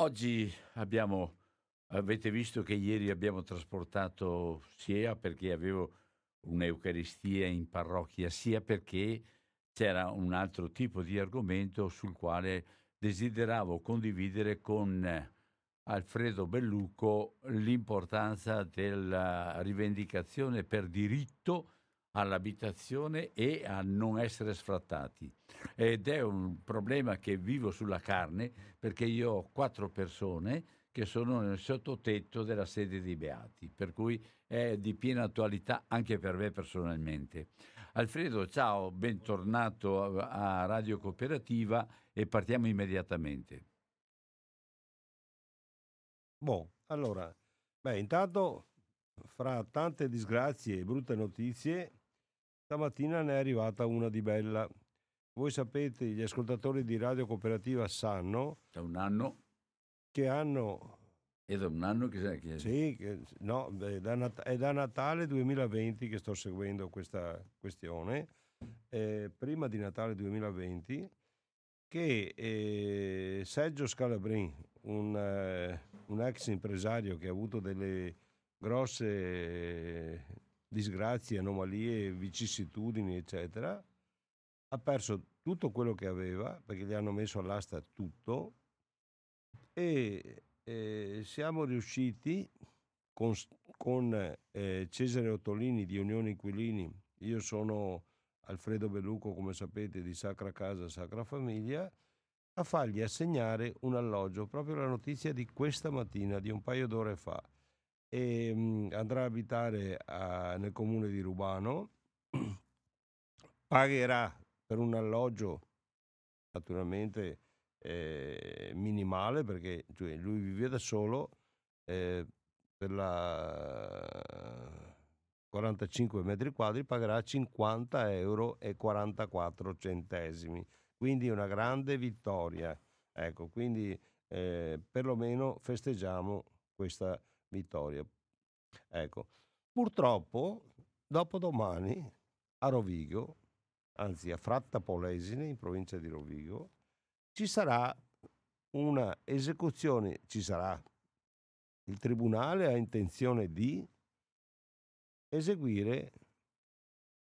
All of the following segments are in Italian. Oggi avete visto che ieri abbiamo trasportato sia perché avevo un'eucaristia in parrocchia, sia perché c'era un altro tipo di argomento sul quale desideravo condividere con Alfredo Belluco l'importanza della rivendicazione per diritto all'abitazione e a non essere sfrattati, ed è un problema che vivo sulla carne perché io ho 4 persone che sono nel sottotetto della sede dei Beati, per cui è di piena attualità anche per me personalmente. Alfredo, ciao, bentornato a Radio Cooperativa e partiamo immediatamente. Allora, intanto fra tante disgrazie e brutte notizie stamattina ne è arrivata una di bella. Voi sapete, gli ascoltatori di Radio Cooperativa sanno da un anno che hanno è da Natale 2020 che sto seguendo questa questione, prima di Natale 2020 che Sergio Scalabrin, un ex impresario che ha avuto delle grosse disgrazie, anomalie, vicissitudini, eccetera, ha perso tutto quello che aveva perché gli hanno messo all'asta tutto, e siamo riusciti con Cesare Ottolini di Unione Inquilini. Io sono Alfredo Belluco, come sapete, di Sacra Casa Sacra Famiglia, a fargli assegnare un alloggio. Proprio la notizia di questa mattina, di un paio d'ore fa, e andrà a abitare nel comune di Rubano. Pagherà per un alloggio naturalmente minimale, perché cioè, lui vive da solo, per la 45 metri quadri pagherà €50,44, quindi una grande vittoria. Ecco, quindi perlomeno festeggiamo questa vittoria. Ecco, purtroppo dopodomani a Rovigo, anzi a Fratta Polesine in provincia di Rovigo, ci sarà una esecuzione, il tribunale ha intenzione di eseguire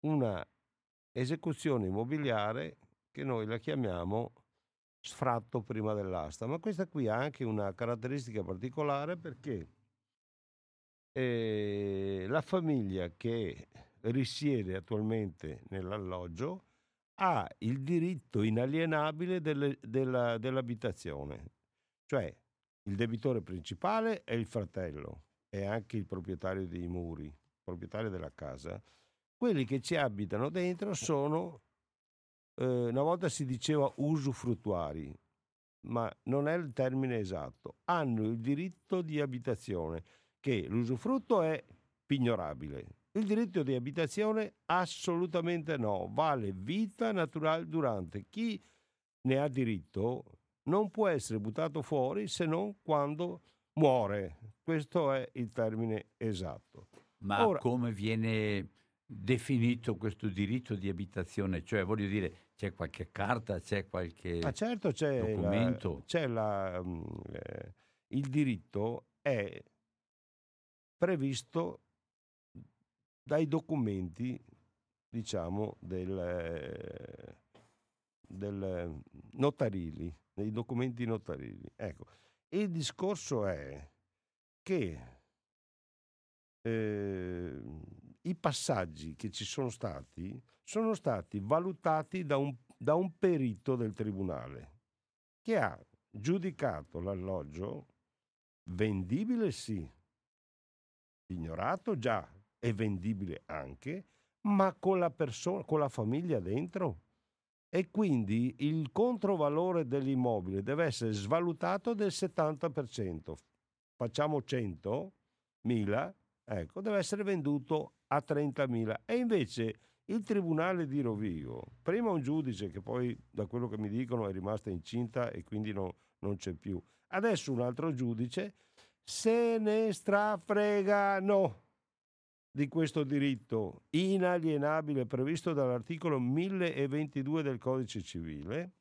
una esecuzione immobiliare che noi la chiamiamo sfratto prima dell'asta, ma questa qui ha anche una caratteristica particolare perché la famiglia che risiede attualmente nell'alloggio ha il diritto inalienabile dell'abitazione, cioè il debitore principale è il fratello e anche il proprietario dei muri, il proprietario della casa. Quelli che ci abitano dentro sono, una volta si diceva usufruttuari, ma non è il termine esatto, hanno il diritto di abitazione, che l'usufrutto è pignorabile. Il diritto di abitazione assolutamente no, vale vita naturale durante. Chi ne ha diritto non può essere buttato fuori se non quando muore. Questo è il termine esatto. Ma ora, come viene definito questo diritto di abitazione? Cioè, voglio dire, c'è qualche carta, c'è qualche certo, c'è documento? Il diritto è previsto dai documenti, diciamo, del notarili, dei documenti notarili. Ecco, il discorso è che i passaggi che ci sono stati valutati da un perito del tribunale, che ha giudicato l'alloggio vendibile sì, ignorato già, e vendibile anche, ma con la persona, con la famiglia dentro, e quindi il controvalore dell'immobile deve essere svalutato del 70%. Facciamo 100.000, ecco, deve essere venduto a 30.000. E invece il tribunale di Rovigo, prima un giudice che poi, da quello che mi dicono, è rimasta incinta e quindi non c'è più, adesso un altro giudice, se ne strafregano di questo diritto inalienabile previsto dall'articolo 1022 del Codice Civile,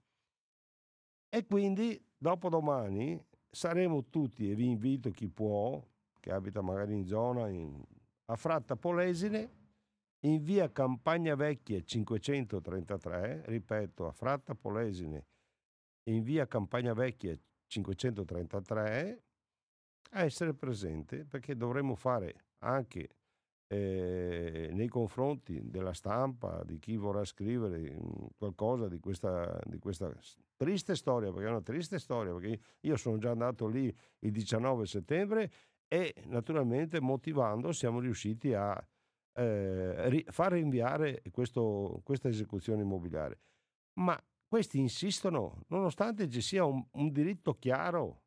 e quindi dopodomani saremo tutti, e vi invito chi può, che abita magari in zona, a Fratta Polesine, in via Campagna Vecchia 533, ripeto, a Fratta Polesine, in via Campagna Vecchia 533, a essere presente, perché dovremo fare anche nei confronti della stampa, di chi vorrà scrivere qualcosa di questa triste storia, perché è una triste storia, perché io sono già andato lì il 19 settembre e naturalmente, motivando, siamo riusciti a far rinviare questa esecuzione immobiliare. Ma questi insistono, nonostante ci sia un diritto chiaro,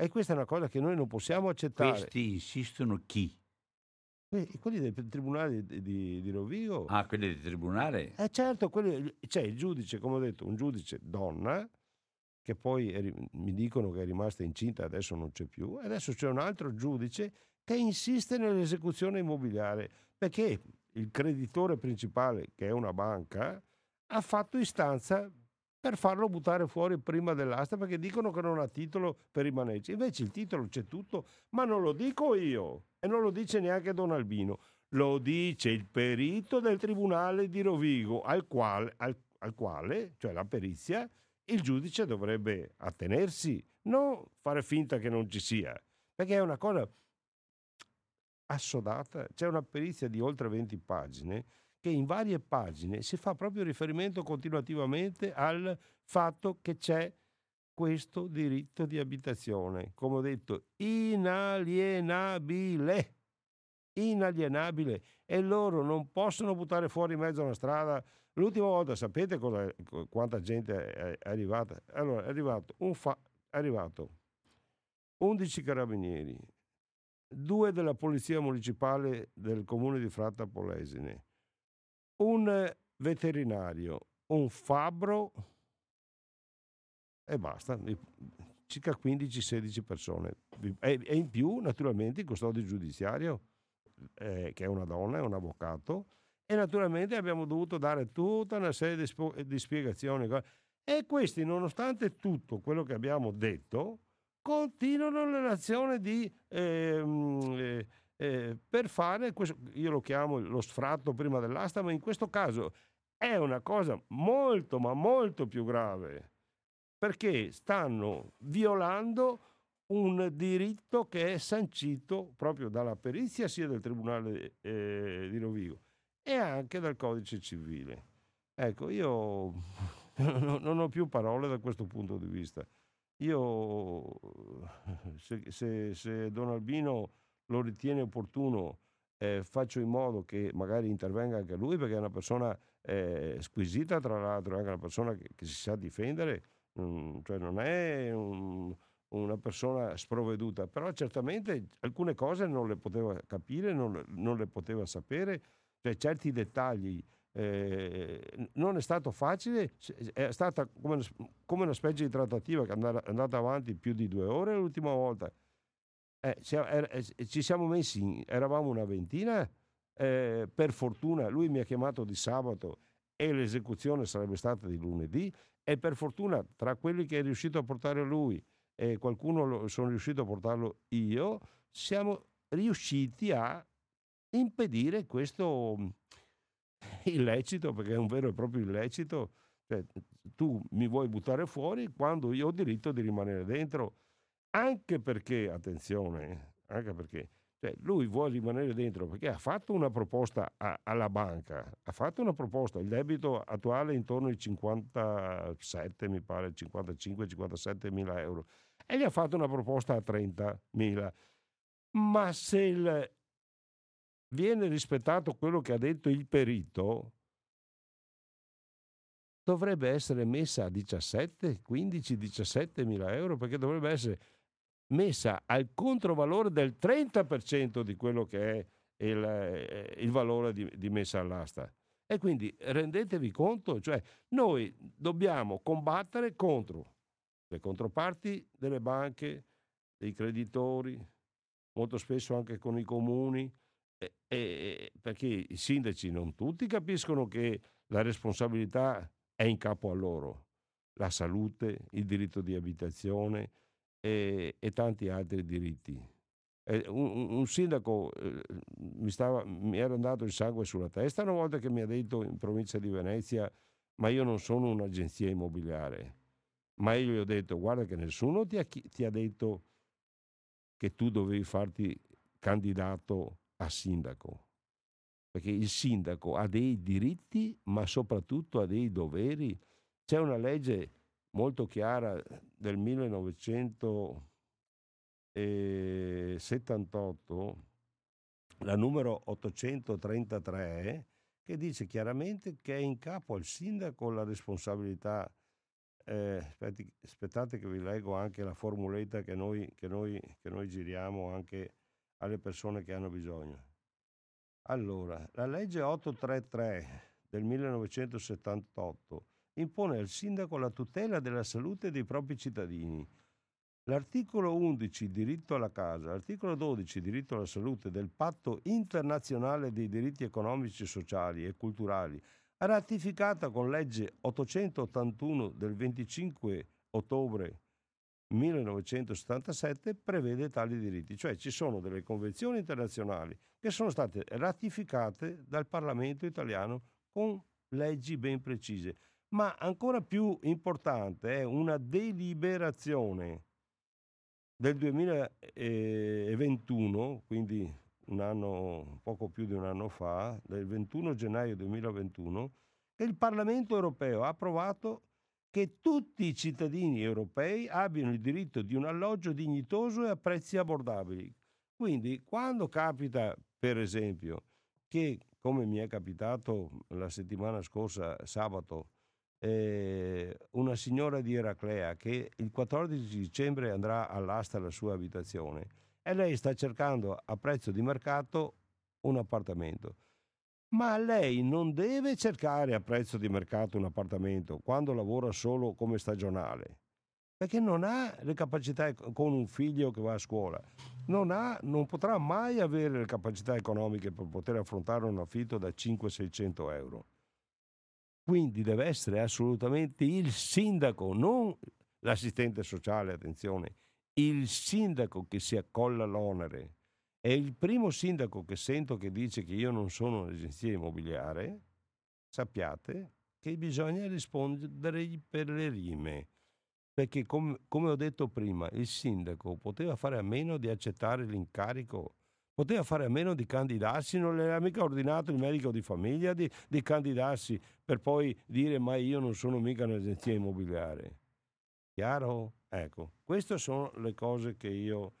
e questa è una cosa che noi non possiamo accettare. Questi insistono chi? Quelli del tribunale di Rovigo. Ah, quelli del tribunale? Certo, c'è il giudice, come ho detto, un giudice donna, che poi mi dicono che è rimasta incinta, adesso non c'è più. Adesso c'è un altro giudice che insiste nell'esecuzione immobiliare, perché il creditore principale, che è una banca, ha fatto istanza per farlo buttare fuori prima dell'asta, perché dicono che non ha titolo per i maneggi. Invece il titolo c'è tutto, ma non lo dico io e non lo dice neanche Don Albino, lo dice il perito del tribunale di Rovigo, al quale, cioè la perizia, il giudice dovrebbe attenersi, non fare finta che non ci sia, perché è una cosa assodata. C'è una perizia di oltre 20 pagine, che in varie pagine si fa proprio riferimento continuativamente al fatto che c'è questo diritto di abitazione, come ho detto, inalienabile, e loro non possono buttare fuori in mezzo a una strada. L'ultima volta sapete quanta gente è arrivata? Allora, è arrivato 11 carabinieri, 2 della polizia municipale del comune di Fratta Polesine, un veterinario, un fabbro e basta, circa 15-16 persone. E in più, naturalmente, il custode giudiziario, che è una donna, è un avvocato, e naturalmente abbiamo dovuto dare tutta una serie di spiegazioni, e questi, nonostante tutto quello che abbiamo detto, continuano l'azione di per fare questo, io lo chiamo lo sfratto prima dell'asta, ma in questo caso è una cosa molto ma molto più grave, perché stanno violando un diritto che è sancito proprio dalla perizia sia del tribunale di Rovigo e anche dal Codice Civile. Ecco, io non ho più parole da questo punto di vista. Io, se Don Albino lo ritiene opportuno, faccio in modo che magari intervenga anche lui, perché è una persona squisita, tra l'altro, è anche una persona che si sa difendere, cioè non è una persona sprovveduta, però certamente alcune cose non le poteva capire, non le poteva sapere. Cioè, certi dettagli Non è stato facile, è stata come una specie di trattativa che è andata avanti più di 2 ore l'ultima volta. Ci siamo messi, eravamo una ventina, per fortuna lui mi ha chiamato di sabato e l'esecuzione sarebbe stata di lunedì, e per fortuna tra quelli che è riuscito a portare lui e qualcuno sono riuscito a portarlo io, siamo riusciti a impedire questo illecito, perché è un vero e proprio illecito. Cioè, tu mi vuoi buttare fuori quando io ho diritto di rimanere dentro, anche perché, attenzione, anche perché, cioè, lui vuole rimanere dentro perché ha fatto una proposta alla banca, ha fatto una proposta, il debito attuale è intorno ai 57, mi pare 55-57 mila euro, e gli ha fatto una proposta a 30 mila, ma se viene rispettato quello che ha detto il perito, dovrebbe essere messa a 15-17 mila euro, perché dovrebbe essere messa al controvalore del 30% di quello che è il valore di messa all'asta. E quindi rendetevi conto, cioè noi dobbiamo combattere contro le controparti delle banche, dei creditori, molto spesso anche con i comuni, perché i sindaci non tutti capiscono che la responsabilità è in capo a loro, la salute, il diritto di abitazione e tanti altri diritti. Un sindaco mi era andato il sangue sulla testa una volta che mi ha detto in provincia di Venezia: ma io non sono un'agenzia immobiliare. Ma io gli ho detto: guarda che nessuno ti ha detto che tu dovevi farti candidato a sindaco, perché il sindaco ha dei diritti ma soprattutto ha dei doveri. C'è una legge molto chiara del 1978, la numero 833, che dice chiaramente che è in capo al sindaco la responsabilità. Aspettate che vi leggo anche la formuletta che noi giriamo anche alle persone che hanno bisogno. Allora, la legge 833 del 1978 impone al sindaco la tutela della salute dei propri cittadini. L'articolo 11, diritto alla casa, l'articolo 12, diritto alla salute del Patto internazionale dei diritti economici, sociali e culturali, ratificata con legge 881 del 25 ottobre 1977, prevede tali diritti. Cioè ci sono delle convenzioni internazionali che sono state ratificate dal Parlamento italiano con leggi ben precise, ma ancora più importante è una deliberazione del 2021, quindi poco più di un anno fa, del 21 gennaio 2021, che il Parlamento europeo ha approvato, che tutti i cittadini europei abbiano il diritto di un alloggio dignitoso e a prezzi abbordabili. Quindi quando capita, per esempio, che come mi è capitato la settimana scorsa, sabato, una signora di Eraclea che il 14 dicembre andrà all'asta la sua abitazione e lei sta cercando a prezzo di mercato un appartamento. Ma lei non deve cercare a prezzo di mercato un appartamento quando lavora solo come stagionale, perché non ha le capacità, con un figlio che va a scuola, non potrà mai avere le capacità economiche per poter affrontare un affitto da 500-600 euro. Quindi deve essere assolutamente il sindaco, non l'assistente sociale, attenzione, il sindaco che si accolla l'onere. È il primo sindaco che sento che dice che io non sono un'agenzia immobiliare. Sappiate che bisogna rispondere per le rime, perché come ho detto prima, il sindaco poteva fare a meno di accettare l'incarico, poteva fare a meno di candidarsi, non le era mica ordinato il medico di famiglia di candidarsi per poi dire ma io non sono mica un'agenzia immobiliare. Chiaro? Ecco, queste sono le cose che io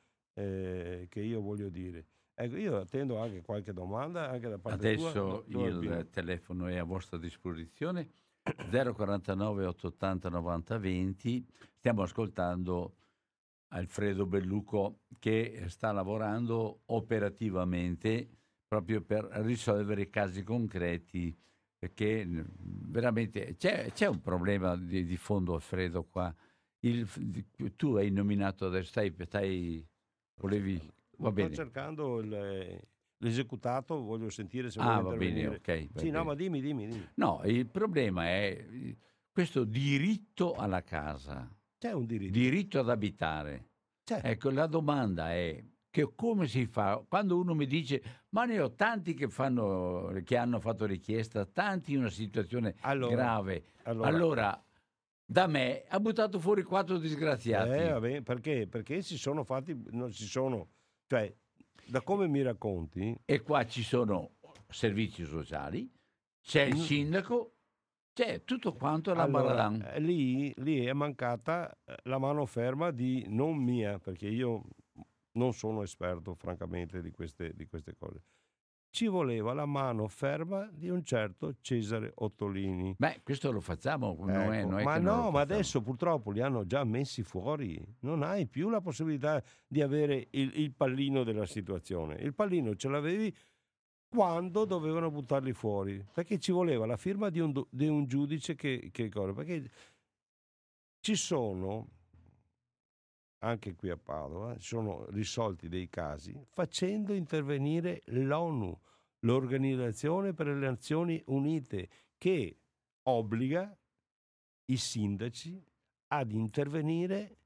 voglio dire. Ecco, io attendo anche qualche domanda anche da parte tua. Adesso il telefono è a vostra disposizione, 049 880 90 20. Stiamo ascoltando Alfredo Belluco, che sta lavorando operativamente proprio per risolvere casi concreti perché veramente c'è un problema di fondo, Alfredo, qua. Tu hai nominato adesso, volevi... Va bene. Sto cercando l'esecutato, voglio sentire se vuoi intervenire. Va bene, ok. Va sì, bene. No, ma dimmi. No, il problema è questo diritto alla casa. C'è un diritto. Diritto ad abitare. C'è. Ecco, la domanda è che come si fa? Quando uno mi dice, ma ne ho tanti che hanno fatto richiesta, tanti in una situazione grave. Allora da me ha buttato fuori 4 disgraziati. Vabbè, perché si sono fatti, non si sono, cioè, da come mi racconti. E qua ci sono servizi sociali, c'è il sindaco, c'è tutto quanto la baradan. Lì è mancata la mano ferma di non mia, perché io non sono esperto, francamente, di queste cose. Ci voleva la mano ferma di un certo Cesare Ottolini. Beh, questo lo facciamo, ma adesso purtroppo li hanno già messi fuori. Non hai più la possibilità di avere il pallino della situazione. Il pallino ce l'avevi quando dovevano buttarli fuori, perché ci voleva la firma di un giudice che corre. Perché ci sono, anche qui a Padova, sono risolti dei casi facendo intervenire l'ONU, l'Organizzazione per le Nazioni Unite, che obbliga i sindaci ad intervenire,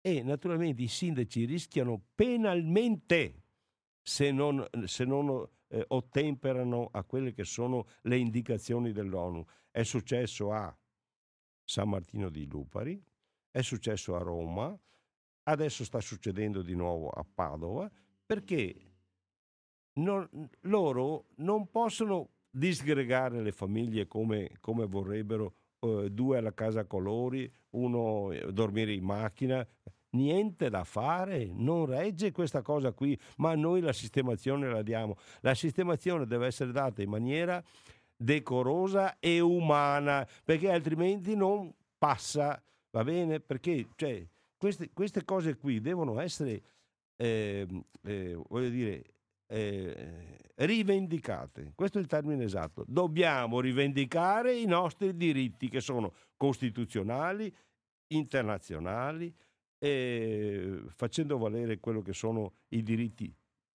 e naturalmente i sindaci rischiano penalmente se non ottemperano a quelle che sono le indicazioni dell'ONU. È successo a San Martino di Lupari, è successo a Roma, adesso sta succedendo di nuovo a Padova, perché loro non possono disgregare le famiglie come vorrebbero, 2 alla casa a colori, uno dormire in macchina, niente da fare, non regge questa cosa qui, ma noi la sistemazione la diamo. La sistemazione deve essere data in maniera decorosa e umana, perché altrimenti non passa, va bene? Perché, cioè, Queste cose qui devono essere, rivendicate. Questo è il termine esatto. Dobbiamo rivendicare i nostri diritti, che sono costituzionali, internazionali, facendo valere quello che sono i diritti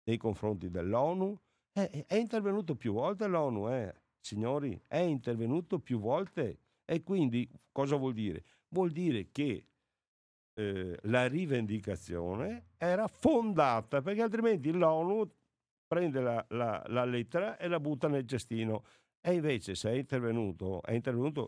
nei confronti dell'ONU. È intervenuto più volte l'ONU, signori, è intervenuto più volte. E quindi cosa vuol dire? Vuol dire che la rivendicazione era fondata, perché altrimenti l'ONU prende la lettera e la butta nel cestino. E invece se è intervenuto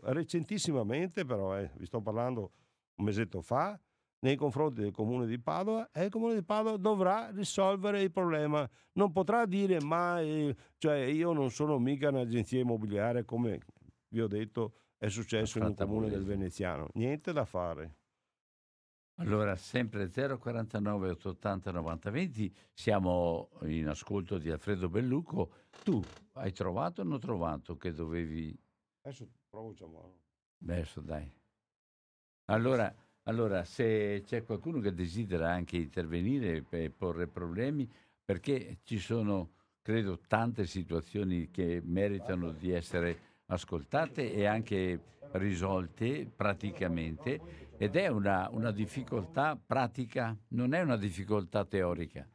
recentissimamente, però vi sto parlando un mesetto fa, nei confronti del Comune di Padova, e il Comune di Padova dovrà risolvere il problema. Non potrà dire, ma io non sono mica un'agenzia immobiliare, come vi ho detto è successo in un comune del veneziano. Niente da fare. Allora, sempre 049 880 90 20, siamo in ascolto di Alfredo Belluco. Tu hai trovato o non trovato che dovevi... Adesso provo a chiamarlo. Adesso dai. Allora, se c'è qualcuno che desidera anche intervenire e porre problemi, perché ci sono, credo, tante situazioni che meritano di essere ascoltate e anche risolte praticamente, ed è una difficoltà pratica, non è una difficoltà teorica.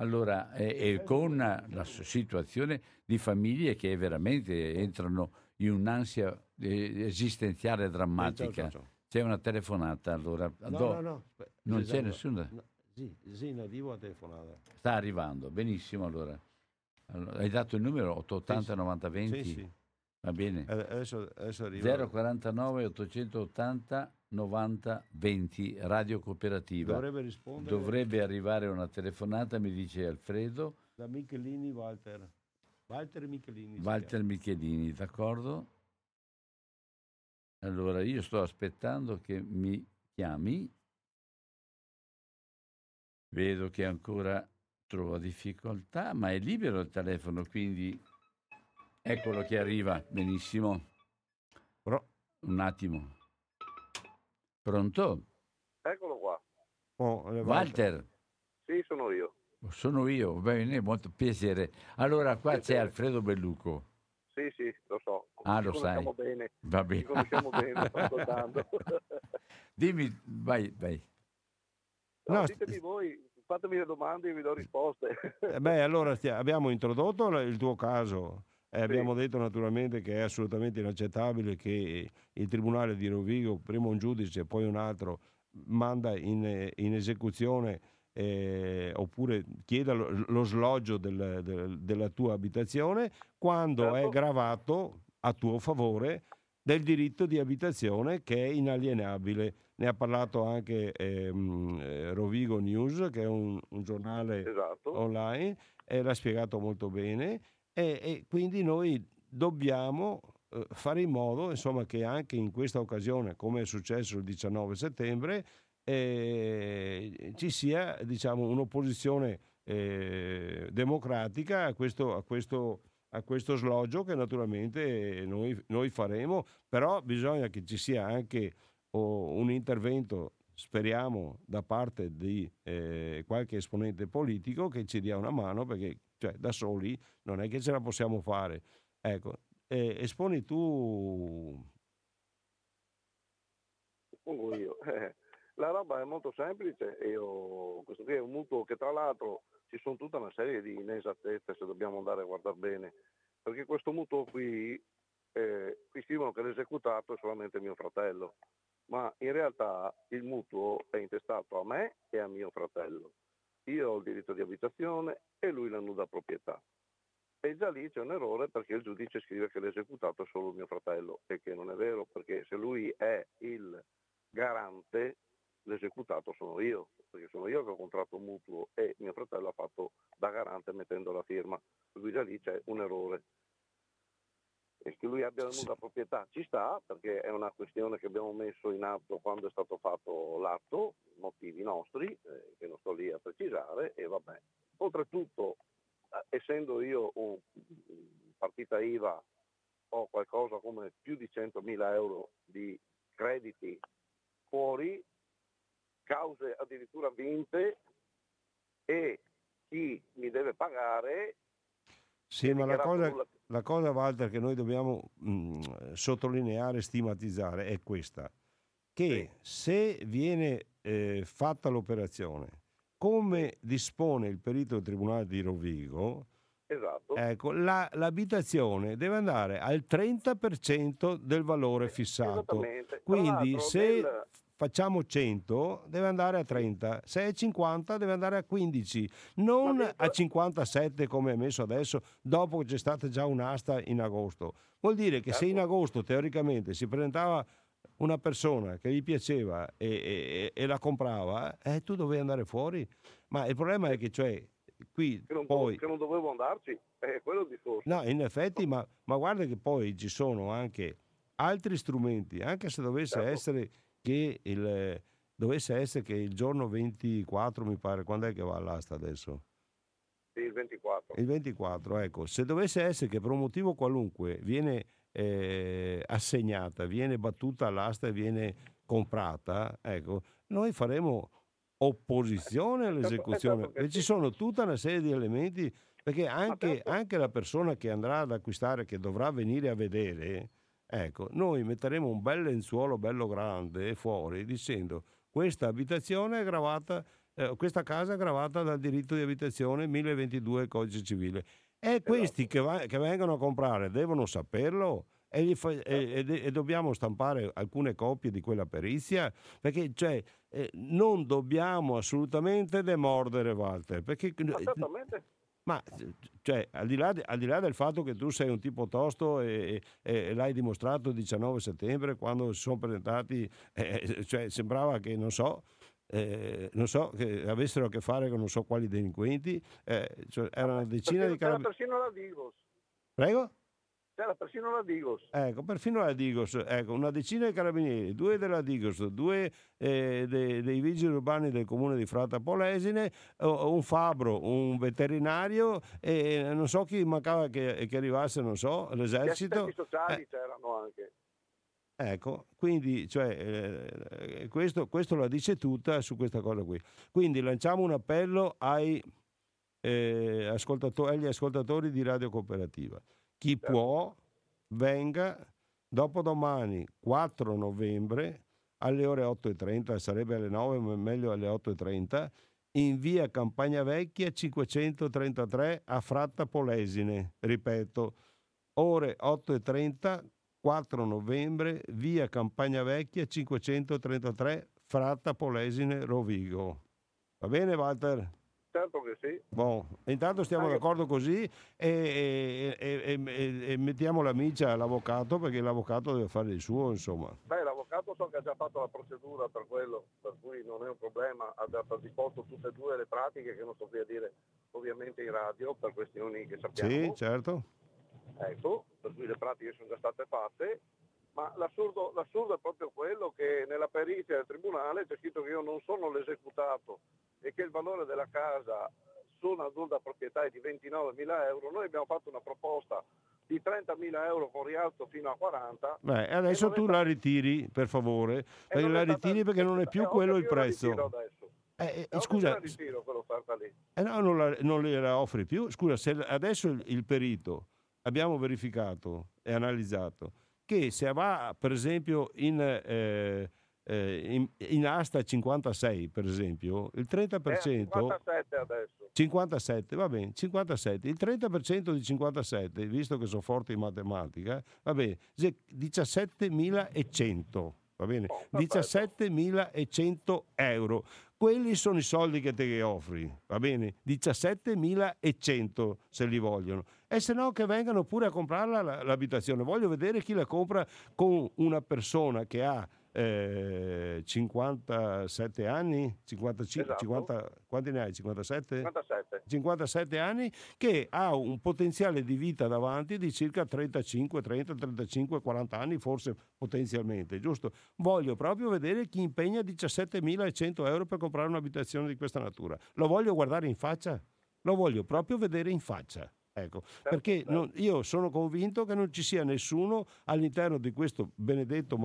Allora, e con la situazione di famiglie che veramente entrano in un'ansia esistenziale drammatica. C'è una telefonata, allora? No. Non c'è nessuna? Sì, no, dico la telefonata. Sta arrivando, benissimo, allora. Hai dato il numero 880 90 20? Sì. Va bene, adesso arriva. 049 880 90 20 Radio Cooperativa. Dovrebbe rispondere. Dovrebbe arrivare una telefonata, mi dice Alfredo. Da Michelini Walter. Walter Michelini, d'accordo? Allora, io sto aspettando che mi chiami. Vedo che ancora trova difficoltà, ma è libero il telefono, quindi... Eccolo che arriva, benissimo. Un attimo. Pronto? Eccolo qua. Walter? Sì, sono io. Bene, molto piacere. Allora, qua c'è Alfredo Belluco. Sì, lo so. Lo sai bene. Va bene. Ci conosciamo bene, sto ascoltando. Dimmi, vai. No, ditemi voi, fatemi le domande e vi do risposte. Abbiamo introdotto il tuo caso. Abbiamo detto naturalmente che è assolutamente inaccettabile che il Tribunale di Rovigo, prima un giudice, poi un altro, manda in esecuzione oppure chieda lo sloggio della tua abitazione quando è gravato a tuo favore del diritto di abitazione che è inalienabile. Ne ha parlato anche Rovigo News, che è un giornale online, e l'ha spiegato molto bene. E quindi noi dobbiamo fare in modo, insomma, che anche in questa occasione, come è successo il 19 settembre, ci sia, diciamo, un'opposizione democratica a questo sloggio che naturalmente noi faremo, però bisogna che ci sia anche un intervento, speriamo, da parte di qualche esponente politico che ci dia una mano, perché da soli non è che ce la possiamo fare. Ecco, esponi tu. Espongo io. La roba è molto semplice. Questo qui è un mutuo che, tra l'altro, ci sono tutta una serie di inesattezze, se dobbiamo andare a guardare bene, perché questo mutuo qui scrivono che l'esecutato è solamente mio fratello, ma in realtà il mutuo è intestato a me e a mio fratello. Io ho il diritto di abitazione e lui la nuda proprietà. E già lì c'è un errore, perché il giudice scrive che l'esecutato è solo mio fratello, e che non è vero, perché se lui è il garante, l'esecutato sono io, perché sono io che ho contratto un mutuo e mio fratello ha fatto da garante mettendo la firma. Quindi già lì c'è un errore. E che lui abbia la nuda proprietà ci sta, perché è una questione che abbiamo messo in atto quando è stato fatto l'atto, motivi nostri, che non sto lì a precisare, e vabbè. Oltretutto, essendo io un partita IVA, ho qualcosa come più di 100.000 euro di crediti fuori, cause addirittura vinte, e chi mi deve pagare... Sì, ma la cosa, Walter, che noi dobbiamo sottolineare, stigmatizzare, è questa, che se viene fatta l'operazione come dispone il perito del Tribunale di Rovigo, ecco, l'abitazione deve andare al 30% del valore fissato. Quindi se facciamo 100 deve andare a 30, se è 50 deve andare a 15, non a 57 come è messo adesso, dopo che c'è stata già un'asta in agosto. Vuol dire che se in agosto teoricamente si presentava una persona che gli piaceva e la comprava, tu dovevi andare fuori. Ma il problema è che, cioè, qui che non dovevo andarci, è quello il discorso. No, in effetti, ma guarda che poi ci sono anche altri strumenti, anche se dovesse essere... che il giorno 24, mi pare, quando è che va all'asta adesso? Sì, il 24. Il 24, ecco, se dovesse essere che per un motivo qualunque viene assegnata, viene battuta all'asta e viene comprata, ecco, noi faremo opposizione all'esecuzione. Certo, ci sono tutta una serie di elementi, perché anche la persona che andrà ad acquistare, che dovrà venire a vedere... Ecco, noi metteremo un bel lenzuolo bello grande fuori dicendo: questa abitazione è gravata, questa casa è gravata dal diritto di abitazione 1022 Codice Civile. E questi che vengono a comprare devono saperlo, e dobbiamo stampare alcune copie di quella perizia, perché non dobbiamo assolutamente demordere, Walter, perché... Ma al di là del fatto che tu sei un tipo tosto e l'hai dimostrato il 19 settembre quando si sono presentati, sembrava che che avessero a che fare con non so quali delinquenti, era una decina di carabinieri. Persino la Digos. Prego? C'era persino la Digos. Ecco, perfino la Digos, ecco, una decina di carabinieri, 2 della Digos, 2 dei vigili urbani del comune di Fratta Polesine, un fabbro, un veterinario, e non so chi mancava che arrivasse, non so, l'esercito. Gli assistenti sociali c'erano anche. Ecco, quindi questo la dice tutta su questa cosa qui. Quindi lanciamo un appello agli ascoltatori di Radio Cooperativa. Chi può venga dopodomani 4 novembre alle ore 8.30, sarebbe alle 9 ma meglio alle 8.30, in via Campagna Vecchia 533 a Fratta Polesine, ripeto, ore 8.30, 4 novembre, via Campagna Vecchia 533, Fratta Polesine, Rovigo. Va bene, Walter? Certo che sì. Bon. Intanto stiamo d'accordo così e mettiamo la miccia all'avvocato, perché l'avvocato deve fare il suo, insomma. Beh, l'avvocato so che ha già fatto la procedura per quello, per cui non è un problema, ha già disposto tutte e due le pratiche che non so più a dire ovviamente in radio per questioni che sappiamo. Sì, certo. Ecco, per cui le pratiche sono già state fatte, ma l'assurdo è proprio quello che nella perizia del tribunale c'è scritto che io non sono l'esecutato e che il valore della casa su una adulta proprietà è di 29.000 euro, noi abbiamo fatto una proposta di 30.000 euro con rialzo fino a 40. Beh, adesso tu la ritiri, per favore, perché la ritiri perché non è più quello il prezzo. Scusa, non gliela offri più? Scusa, se adesso il perito abbiamo verificato e analizzato che se va per esempio in asta 56 per esempio, il 30%... 57 adesso. 57, va bene, 57. Il 30% di 57, visto che sono forte in matematica, va bene, 17.100, va bene, 17.100 euro. Quelli sono i soldi che te offri, va bene? 17.100 se li vogliono. E se no che vengano pure a comprarla l'abitazione. Voglio vedere chi la compra con una persona che ha 57 anni, 55, esatto. 50, quanti ne hai? 57 anni, che ha un potenziale di vita davanti di circa 35, 40 anni, forse potenzialmente, giusto? Voglio proprio vedere chi impegna 17.100 euro per comprare un'abitazione di questa natura. Lo voglio guardare in faccia, lo voglio proprio vedere in faccia. Ecco, perché non, io sono convinto che non ci sia nessuno all'interno di questo benedetto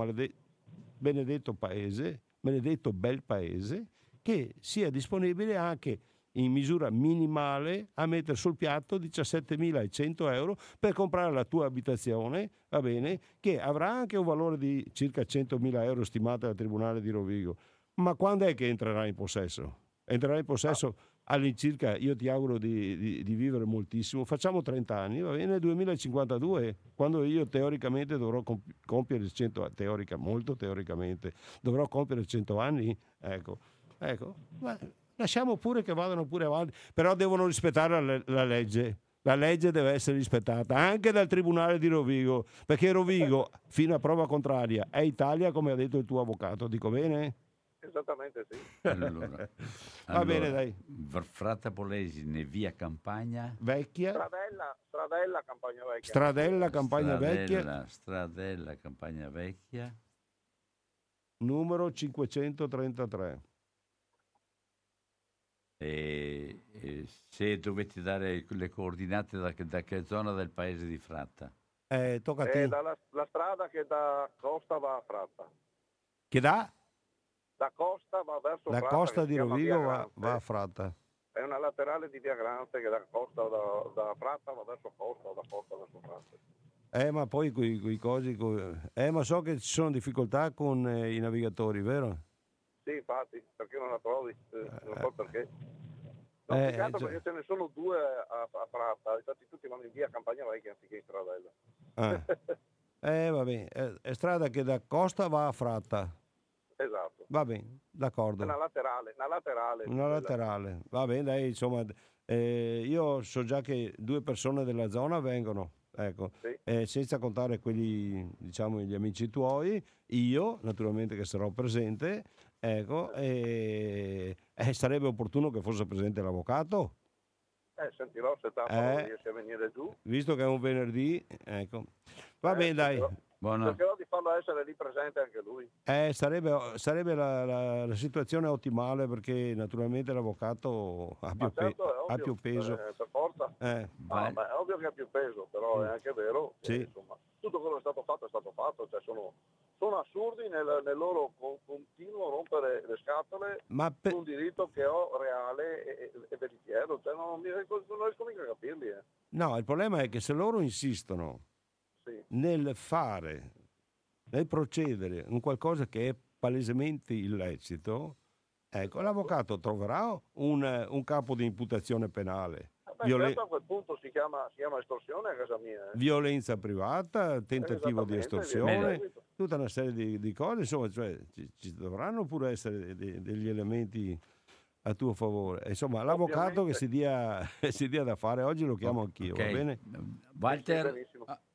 paese, benedetto bel paese, che sia disponibile anche in misura minimale a mettere sul piatto 17.100 euro per comprare la tua abitazione, va bene, che avrà anche un valore di circa 100.000 euro stimata dal Tribunale di Rovigo. Ma quando è che entrerà in possesso? Entrerà in possesso all'incirca, io ti auguro di vivere moltissimo, facciamo 30 anni, va bene, nel 2052, quando io teoricamente dovrò compiere 100, molto teoricamente, dovrò compiere 100 anni, ecco, ma lasciamo pure che vadano pure avanti, però devono rispettare la legge. La legge deve essere rispettata anche dal Tribunale di Rovigo, perché Rovigo, fino a prova contraria, è Italia, come ha detto il tuo avvocato, dico bene? Esattamente sì. Va bene, dai. Fratta Polesine, via Campagna Vecchia. Stradella Campagna Vecchia. Stradella Campagna Vecchia. Numero 533. E se dovete dare le coordinate da che zona del paese di Fratta? Tocca a te. La strada che da Costa va a Fratta. Che da? La costa va verso la Fratta, costa di Rovigo va a Fratta. È una laterale di via Granze che da costa da Fratta va verso costa, da costa verso Fratta. Ma poi quei cosi. Ma so che ci sono difficoltà con i navigatori, vero? Sì, infatti, perché non la trovi? Non so perché. No, perché ce ne sono due a Fratta, infatti tutti vanno in via Campagna Vecchia anziché in Stradella. Va bene, è strada che da costa va a Fratta. Esatto. Va bene, d'accordo. Una laterale. Va bene, dai, insomma, io so già che due persone della zona vengono, ecco, sì. Senza contare quelli, diciamo, gli amici tuoi, io naturalmente che sarò presente, ecco, e sarebbe opportuno che fosse presente l'avvocato. Sentirò se Tappano riesce a venire giù. Visto che è un venerdì, ecco. Va bene, dai. Sentirò. Cercherò di farlo essere lì presente anche lui. Sarebbe la situazione ottimale, perché naturalmente l'avvocato ha più peso. Per forza. È ovvio che ha più peso, però è anche vero che, sì, insomma, tutto quello che è stato fatto, cioè sono assurdi nel loro continuo rompere le scatole su un diritto che ho reale e veritiero, cioè non riesco mica a capirli. No, il problema è che se loro insistono sì, nel fare, nel procedere in qualcosa che è palesemente illecito, ecco, l'avvocato troverà un capo di imputazione penale. Certo, a quel punto si chiama estorsione a casa mia. Violenza privata, tentativo di estorsione, tutta una serie di cose, insomma, cioè, ci dovranno pure essere degli elementi a tuo favore. Insomma, l'avvocato che si dia da fare, oggi lo chiamo anch'io, okay. Va bene? Walter,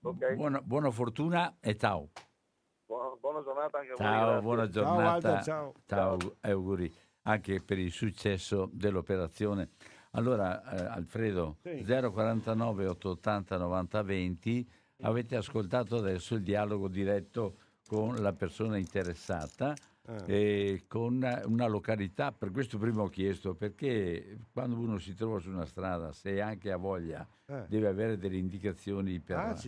okay. Buona fortuna e ciao. Buona giornata anche a voi. Ciao, buona giornata. Ciao, Walter, ciao. Auguri anche per il successo dell'operazione. Allora, Alfredo, sì. 049 880 90 20, avete ascoltato adesso il dialogo diretto con la persona interessata e con una località. Per questo prima ho chiesto, perché quando uno si trova su una strada, se anche ha voglia, deve avere delle indicazioni per...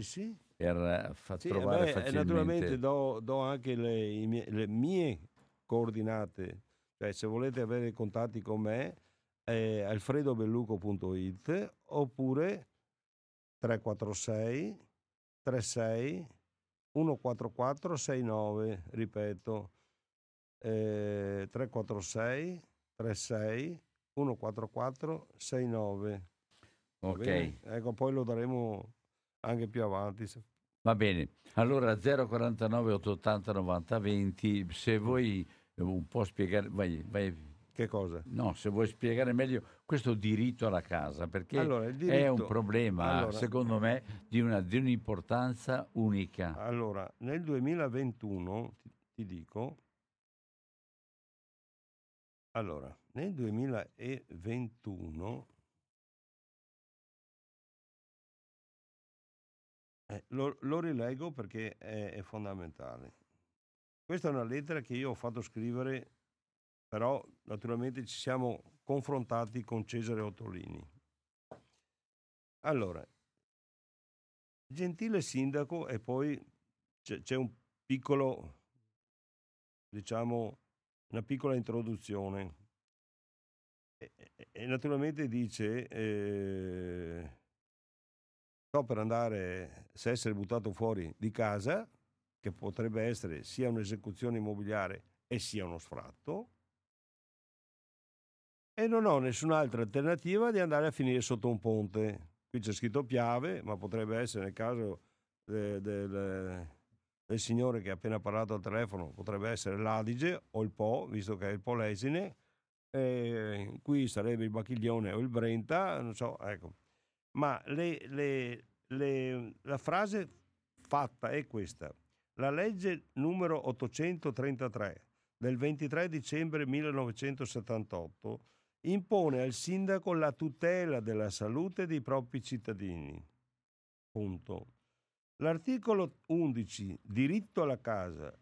per far trovare facilmente. Naturalmente do anche le mie coordinate, cioè se volete avere contatti con me, alfredobelluco.it oppure 346 36 14469, ripeto, 346 36 14469. Ok, ecco, poi lo daremo anche più avanti. Va bene, allora 049 880 90 20, se vuoi un po' spiegare, vai. Che cosa? No, se vuoi spiegare meglio questo diritto alla casa, perché allora, è un problema, secondo me, di un'importanza unica. Allora, nel 2021, nel 2021... Lo rilego perché è fondamentale. Questa è una lettera che io ho fatto scrivere, però naturalmente ci siamo confrontati con Cesare Ottolini. Allora, gentile sindaco, e poi c'è un piccolo, diciamo, una piccola introduzione. E naturalmente dice... sto per andare, se essere buttato fuori di casa, che potrebbe essere sia un'esecuzione immobiliare e sia uno sfratto, e non ho nessun'altra alternativa di andare a finire sotto un ponte. Qui c'è scritto Piave, ma potrebbe essere, nel caso del signore che ha appena parlato al telefono, potrebbe essere l'Adige o il Po, visto che è il Polesine, qui sarebbe il Bacchiglione o il Brenta, non so, ecco. Ma la frase fatta è questa: la legge numero 833 del 23 dicembre 1978 impone al sindaco la tutela della salute dei propri cittadini. Punto. L'articolo 11, diritto alla casa,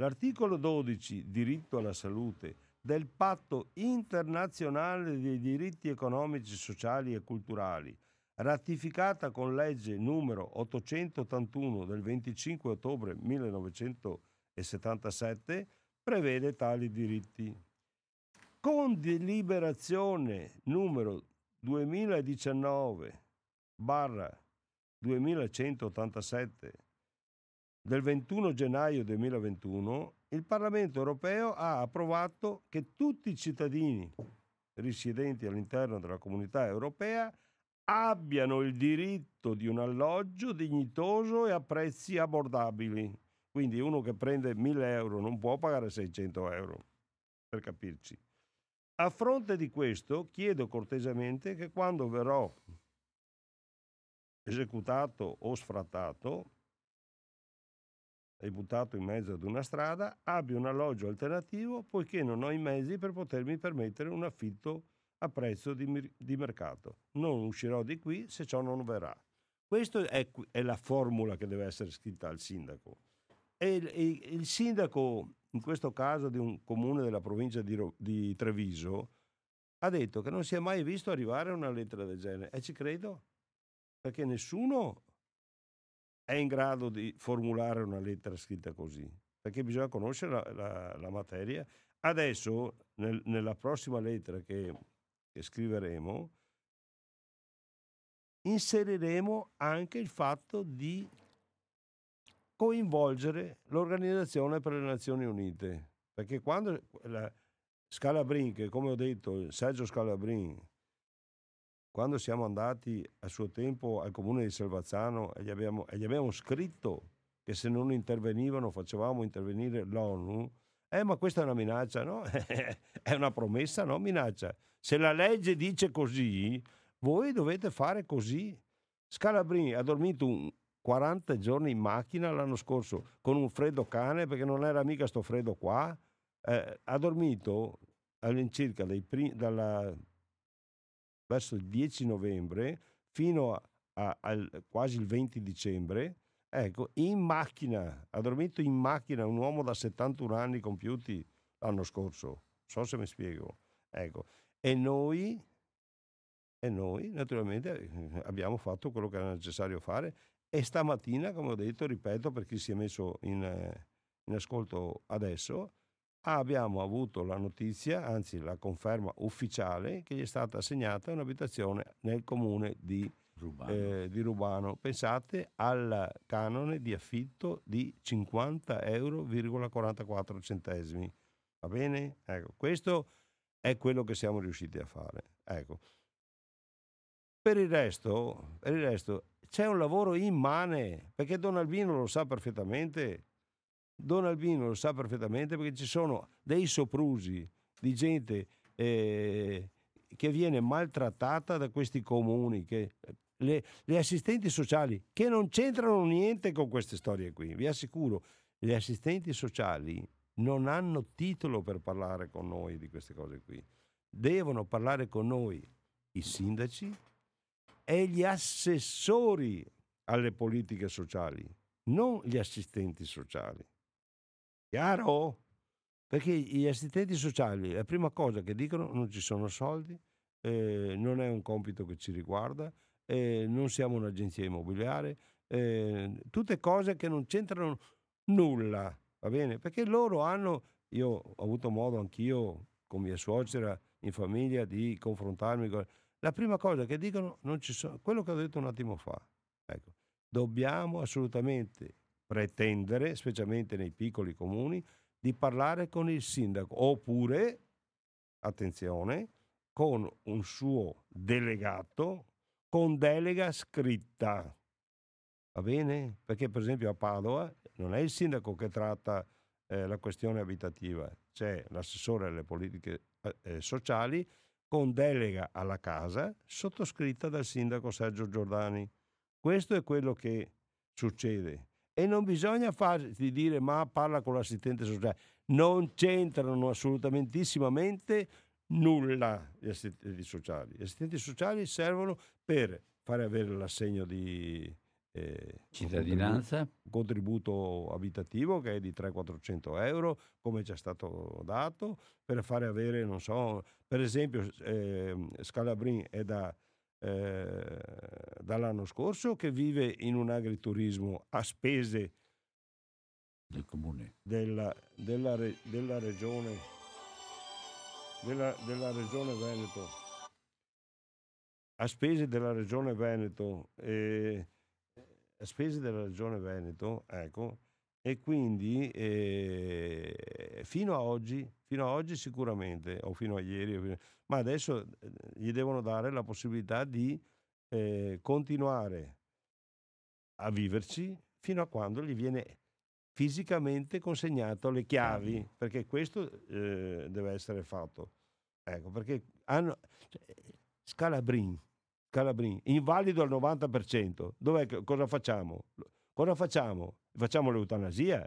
l'articolo 12, diritto alla salute, del Patto internazionale dei diritti economici, sociali e culturali, ratificata con legge numero 881 del 25 ottobre 1977, prevede tali diritti. Con deliberazione numero 2019/2187 del 21 gennaio 2021, il Parlamento europeo ha approvato che tutti i cittadini risidenti all'interno della comunità europea abbiano il diritto di un alloggio dignitoso e a prezzi abbordabili. Quindi uno che prende 1.000 euro non può pagare 600 euro, per capirci. A fronte di questo chiedo cortesemente che quando verrò esecutato o sfrattato e buttato in mezzo ad una strada abbia un alloggio alternativo, poiché non ho i mezzi per potermi permettere un affitto a prezzo di mercato. Non uscirò di qui se ciò non verrà. Questa è la formula che deve essere scritta al sindaco. E il sindaco, in questo caso di un comune della provincia di Treviso, ha detto che non si è mai visto arrivare una lettera del genere. E ci credo, perché nessuno è in grado di formulare una lettera scritta così, perché bisogna conoscere la materia. Adesso, nella prossima lettera che scriveremo, inseriremo anche il fatto di coinvolgere l'Organizzazione per le Nazioni Unite, perché quando Scalabrin, che come ho detto, Sergio Scalabrin, quando siamo andati a suo tempo al comune di Selvazzano e gli abbiamo scritto che se non intervenivano facevamo intervenire l'ONU, ma questa è una minaccia, no? È una promessa, no? Minaccia. Se la legge dice così, voi dovete fare così. Scalabrini ha dormito 40 giorni in macchina l'anno scorso con un freddo cane, perché non era mica sto freddo qua. Ha dormito all'incirca verso il 10 novembre fino al quasi il 20 dicembre, ecco, in macchina. Ha dormito in macchina un uomo da 71 anni compiuti l'anno scorso, non so se mi spiego, ecco. E noi naturalmente abbiamo fatto quello che era necessario fare, e stamattina, come ho detto, ripeto per chi si è messo in ascolto adesso, abbiamo avuto la notizia, anzi la conferma ufficiale, che gli è stata assegnata un'abitazione nel comune di Rubano. Pensate al canone di affitto di 50,44 euro. Va bene? Ecco, questo è quello che siamo riusciti a fare. Ecco. Per il resto c'è un lavoro immane, perché Don Albino lo sa perfettamente, perché ci sono dei soprusi di gente che viene maltrattata da questi comuni, che le assistenti sociali, che non c'entrano niente con queste storie qui, vi assicuro, le assistenti sociali non hanno titolo per parlare con noi di queste cose qui. Devono parlare con noi i sindaci e gli assessori alle politiche sociali, non gli assistenti sociali. Chiaro? Perché gli assistenti sociali, la prima cosa che dicono, non ci sono soldi, non è un compito che ci riguarda, non siamo un'agenzia immobiliare, tutte cose che non c'entrano nulla, va bene? Perché loro hanno, io ho avuto modo anch'io con mia suocera in famiglia di confrontarmi con... La prima cosa che dicono, non ci sono, quello che ho detto un attimo fa, ecco, dobbiamo assolutamente pretendere, specialmente nei piccoli comuni, di parlare con il sindaco, oppure, attenzione, con un suo delegato, con delega scritta. Va bene? Perché per esempio a Padova non è il sindaco che tratta la questione abitativa, c'è l'assessore alle politiche sociali, con delega alla casa, sottoscritta dal sindaco Sergio Giordani. Questo è quello che succede. E non bisogna farsi dire ma parla con l'assistente sociale. Non c'entrano assolutamentissimamente nulla gli assistenti sociali. Gli assistenti sociali servono per fare avere l'assegno di cittadinanza, un contributo abitativo che è di 300-400 euro come ci è stato dato, per fare avere, non so, per esempio Scalabrin è dall'anno scorso che vive in un agriturismo a spese del comune, della regione Veneto, a spese della regione Veneto, a spese della regione Veneto, ecco. E quindi fino a oggi sicuramente, o fino a ieri, ma adesso gli devono dare la possibilità di continuare a viverci fino a quando gli viene fisicamente consegnato le chiavi, perché questo deve essere fatto, ecco, perché Scalabrin invalido al 90%, cosa facciamo? Facciamo l'eutanasia?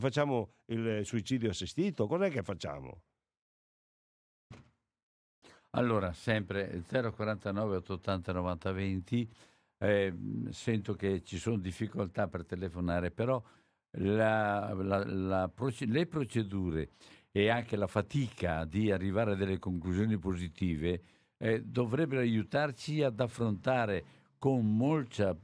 Facciamo il suicidio assistito? Cos'è che facciamo? Allora, sempre 049 880 90 20, sento che ci sono difficoltà per telefonare, però le procedure e anche la fatica di arrivare a delle conclusioni positive dovrebbero aiutarci ad affrontare con molta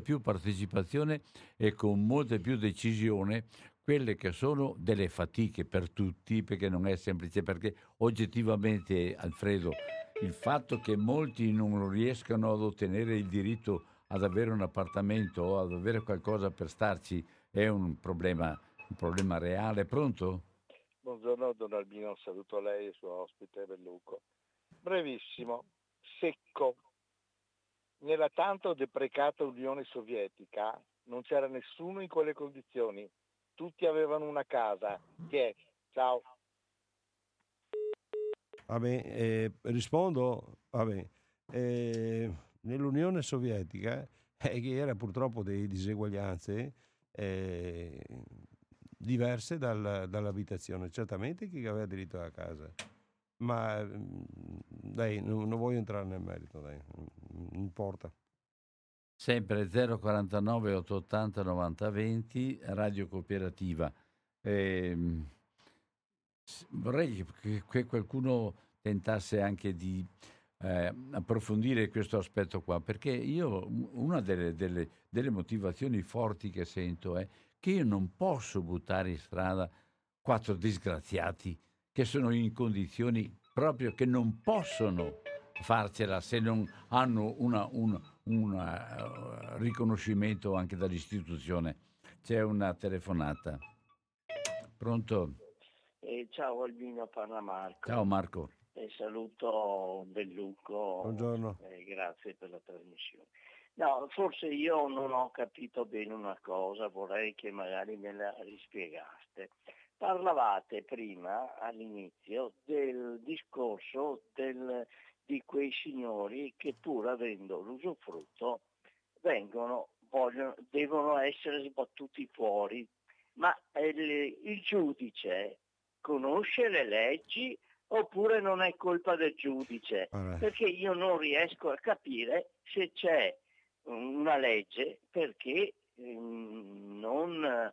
più partecipazione e con molta più decisione quelle che sono delle fatiche per tutti, perché non è semplice, perché oggettivamente, Alfredo, il fatto che molti non riescano ad ottenere il diritto ad avere un appartamento o ad avere qualcosa per starci è un problema reale. Pronto? Buongiorno Don Albino, saluto lei e il suo ospite Belluco. Brevissimo, secco. Nella tanto deprecata Unione Sovietica non c'era nessuno in quelle condizioni. Tutti avevano una casa. Che è? Ciao. Vabbè, rispondo. Vabbè. Nell'Unione Sovietica, che era purtroppo delle diseguaglianze diverse dall'abitazione. Certamente chi aveva diritto alla casa. Ma dai, non voglio entrare nel merito, dai, non importa. Sempre 049 880 90 20 Radio Cooperativa. Vorrei che qualcuno tentasse anche di approfondire questo aspetto qua, perché io una delle motivazioni forti che sento è che io non posso buttare in strada 4 disgraziati che sono in condizioni proprio che non possono farcela se non hanno un riconoscimento anche dall'istituzione. C'è una telefonata. Pronto? Ciao Albino, parla Marco. Ciao Marco. Saluto Belluco. Buongiorno. Grazie per la trasmissione. No, forse io non ho capito bene una cosa, vorrei che magari me la rispiegaste. Parlavate prima, all'inizio, del discorso di quei signori che pur avendo l'usufrutto devono essere sbattuti fuori, ma il giudice conosce le leggi oppure non è colpa del giudice? Perché io non riesco a capire se c'è una legge perché non...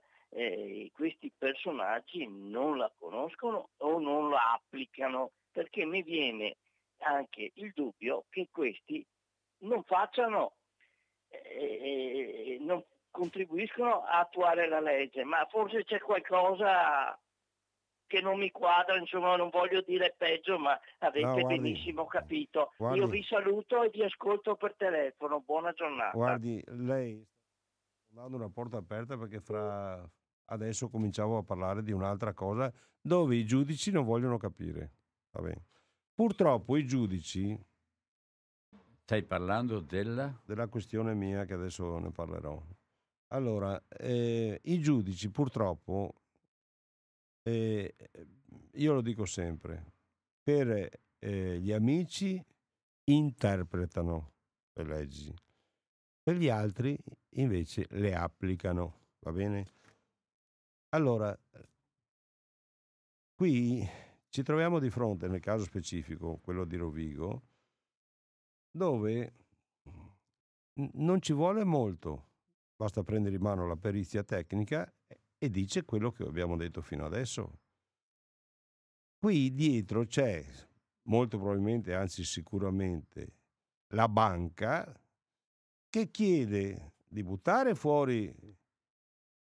questi personaggi non la conoscono o non la applicano, perché mi viene anche il dubbio che questi non facciano, non contribuiscono a attuare la legge, ma forse c'è qualcosa che non mi quadra, insomma non voglio dire peggio, ma avete benissimo capito. Io vi saluto e vi ascolto per telefono, buona giornata. Guardi, lei sta dando una porta aperta perché fra... Adesso cominciavo a parlare di un'altra cosa dove i giudici non vogliono capire. Va bene. Purtroppo i giudici... Stai parlando della... Della questione mia che adesso ne parlerò. Allora, i giudici purtroppo, io lo dico sempre, per gli amici interpretano le leggi, per gli altri invece le applicano. Va bene? Allora, qui ci troviamo di fronte, nel caso specifico, quello di Rovigo, dove non ci vuole molto, basta prendere in mano la perizia tecnica e dice quello che abbiamo detto fino adesso. Qui dietro c'è, molto probabilmente, anzi sicuramente, la banca che chiede di buttare fuori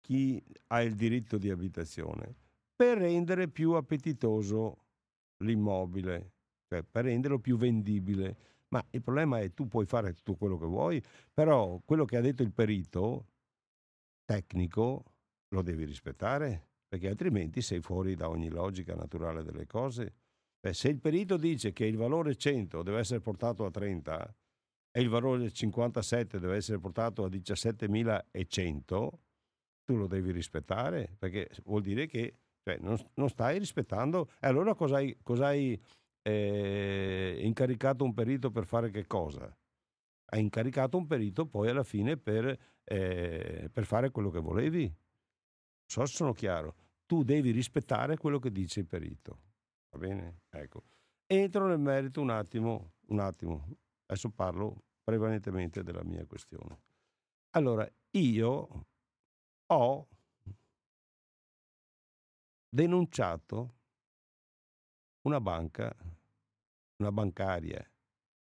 chi ha il diritto di abitazione per rendere più appetitoso l'immobile, cioè per renderlo più vendibile. Ma il problema è tu puoi fare tutto quello che vuoi, però quello che ha detto il perito tecnico lo devi rispettare, perché altrimenti sei fuori da ogni logica naturale delle cose. Beh, se il perito dice che il valore 100 deve essere portato a 30 e il valore 57 deve essere portato a 17.100, tu lo devi rispettare, perché vuol dire che non stai rispettando. E allora cos'hai incaricato un perito per fare che cosa? Hai incaricato un perito poi alla fine per fare quello che volevi. Non so se sono chiaro. Tu devi rispettare quello che dice il perito. Va bene? Ecco. Entro nel merito un attimo. Adesso parlo prevalentemente della mia questione. Allora, io... ho denunciato una banca, una bancaria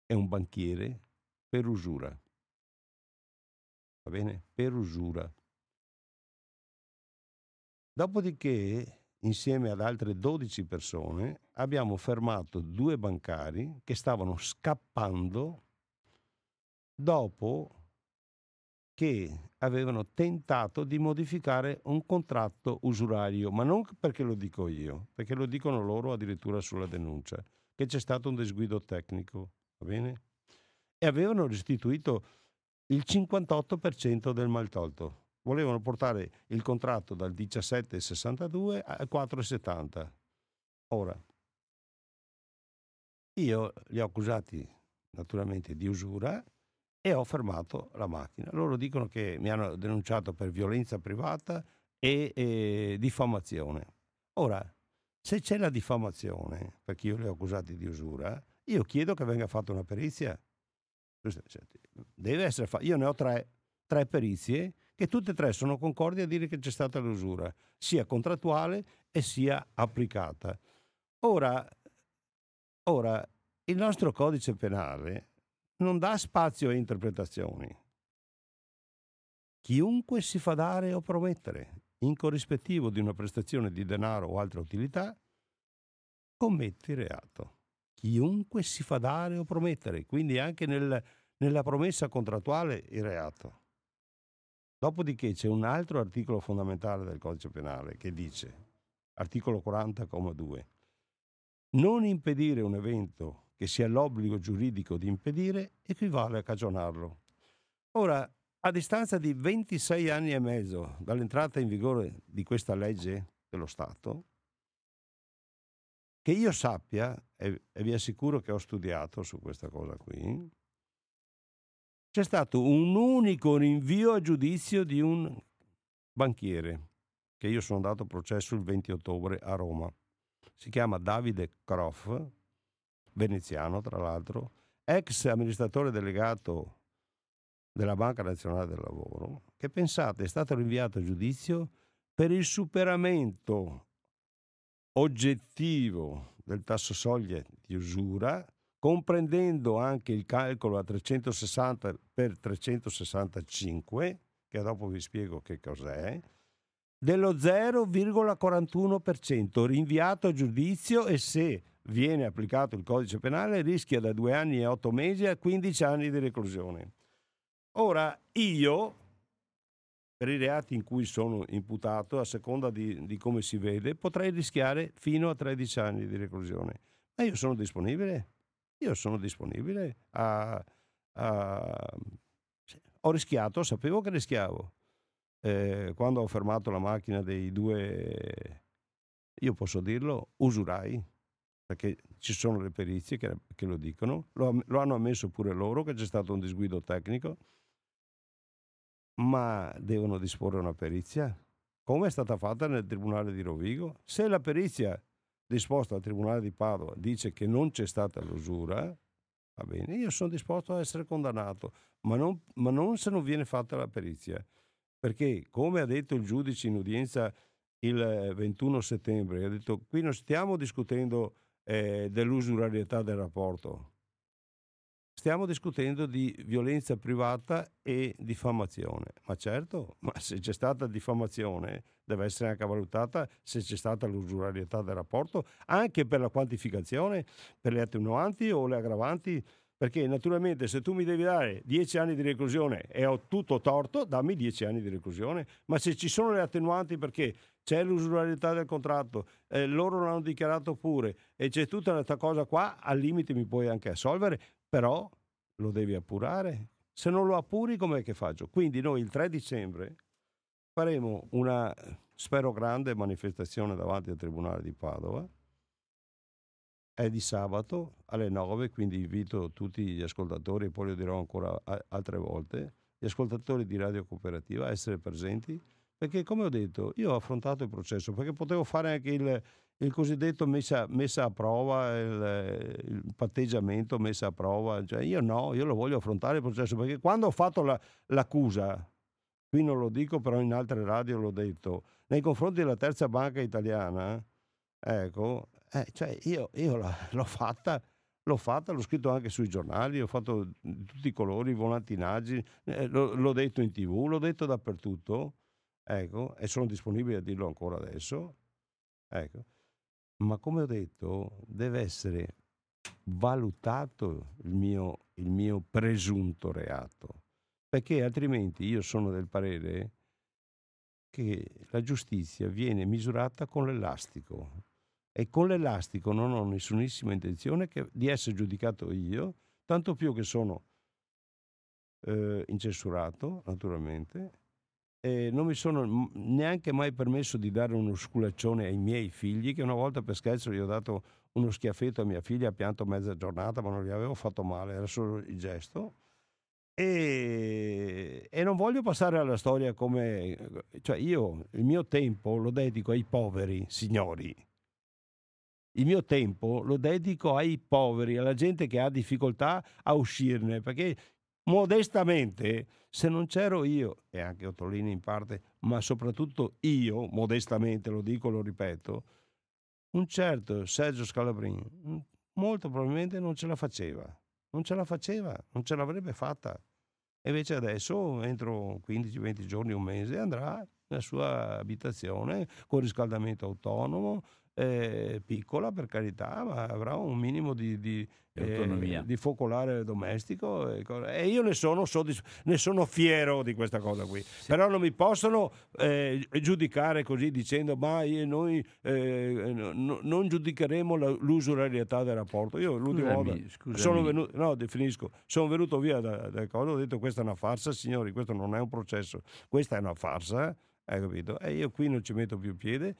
e un banchiere per usura. Va bene? Per usura. Dopodiché, insieme ad altre 12 persone, abbiamo fermato 2 bancari che stavano scappando dopo che avevano tentato di modificare un contratto usurario, ma non perché lo dico io, perché lo dicono loro addirittura sulla denuncia, che c'è stato un disguido tecnico, va bene? E avevano restituito il 58% del maltolto. Volevano portare il contratto dal 17,62 al 4,70. Ora, io li ho accusati naturalmente di usura e ho fermato la macchina. Loro dicono che mi hanno denunciato per violenza privata e diffamazione. Ora, se c'è la diffamazione, perché io li ho accusati di usura, io chiedo che venga fatta una perizia. Deve essere fatta. Io ne ho tre perizie, che tutte e tre sono concordi a dire che c'è stata l'usura, sia contrattuale e sia applicata. Ora, il nostro codice penale non dà spazio a interpretazioni. Chiunque si fa dare o promettere in corrispettivo di una prestazione di denaro o altra utilità commette reato. Chiunque si fa dare o promettere, quindi anche nella promessa contrattuale il reato. Dopodiché c'è un altro articolo fondamentale del Codice Penale che dice, articolo 40,2, non impedire un evento che si ha l'obbligo giuridico di impedire equivale a cagionarlo. Ora, a distanza di 26 anni e mezzo dall'entrata in vigore di questa legge dello Stato, che io sappia, e vi assicuro che ho studiato su questa cosa qui, c'è stato un unico rinvio a giudizio di un banchiere, che io sono andato a processo il 20 ottobre a Roma. Si chiama Davide Croff, veneziano tra l'altro, ex amministratore delegato della Banca Nazionale del Lavoro, che pensate è stato rinviato a giudizio per il superamento oggettivo del tasso soglia di usura, comprendendo anche il calcolo a 360 per 365, che dopo vi spiego che cos'è, dello 0,41%, rinviato a giudizio, e se viene applicato il codice penale rischia da 2 anni e 8 mesi a 15 anni di reclusione. Ora, io, per i reati in cui sono imputato, a seconda di come si vede, potrei rischiare fino a 13 anni di reclusione. Ma io sono disponibile? Io sono disponibile Ho rischiato, sapevo che rischiavo. Quando ho fermato la macchina dei 2, io posso dirlo, usurai, perché ci sono le perizie che lo dicono, lo hanno ammesso pure loro che c'è stato un disguido tecnico, ma devono disporre una perizia, come è stata fatta nel Tribunale di Rovigo. Se la perizia disposto al Tribunale di Padova dice che non c'è stata l'usura, va bene, io sono disposto a essere condannato, ma non se non viene fatta la perizia, perché come ha detto il giudice in udienza il 21 settembre, ha detto qui non stiamo discutendo dell'usurarietà del rapporto, stiamo discutendo di violenza privata e diffamazione. Ma certo, ma se c'è stata diffamazione deve essere anche valutata se c'è stata l'usurarietà del rapporto, anche per la quantificazione, per le attenuanti o le aggravanti, perché naturalmente se tu mi devi dare 10 anni di reclusione e ho tutto torto, dammi 10 anni di reclusione, ma se ci sono le attenuanti perché c'è l'usurarietà del contratto, loro l'hanno dichiarato pure e c'è tutta questa cosa qua, al limite mi puoi anche assolvere, però lo devi appurare. Se non lo appuri, com'è che faccio? Quindi noi il 3 dicembre faremo una, spero, grande manifestazione davanti al Tribunale di Padova. È di sabato alle 9, quindi invito tutti gli ascoltatori, e poi lo dirò ancora altre volte, gli ascoltatori di Radio Cooperativa a essere presenti, perché come ho detto, io ho affrontato il processo, perché potevo fare anche il cosiddetto messa a prova, il patteggiamento messa a prova, cioè io lo voglio affrontare il processo, perché quando ho fatto l'accusa, qui non lo dico però in altre radio l'ho detto, nei confronti della terza banca italiana, ecco, cioè io l'ho fatta, l'ho scritto anche sui giornali, ho fatto di tutti i colori, i volantinaggi, l'ho detto in TV, l'ho detto dappertutto, ecco, e sono disponibile a dirlo ancora adesso, ecco. Ma come ho detto, deve essere valutato il mio presunto reato, perché altrimenti io sono del parere che la giustizia viene misurata con l'elastico, e con l'elastico non ho nessunissima intenzione di essere giudicato io, tanto più che sono incensurato, naturalmente, e non mi sono neanche mai permesso di dare uno sculaccione ai miei figli, che una volta per scherzo gli ho dato uno schiaffetto a mia figlia, ha pianto mezza giornata, ma non gli avevo fatto male, era solo il gesto. E non voglio passare alla storia come, cioè, io il mio tempo lo dedico ai poveri, signori, il mio tempo lo dedico ai poveri, alla gente che ha difficoltà a uscirne, perché modestamente, se non c'ero io e anche Ottolini in parte, ma soprattutto io, modestamente lo dico, lo ripeto, un certo Sergio Scalabrin molto probabilmente non ce la faceva, non ce l'avrebbe fatta. E invece adesso, entro 15-20 giorni, un mese, andrà nella sua abitazione con riscaldamento autonomo, piccola per carità, ma avrà un minimo di focolare domestico. E io ne sono fiero di questa cosa qui. Sì. Però non mi possono giudicare così dicendo ma noi non giudicheremo l'usurarietà del rapporto. Io l'ultima volta sono venuto via da cosa, ho detto questa è una farsa, signori, questo non è un processo, questa è una farsa, hai capito? E io qui non ci metto più piede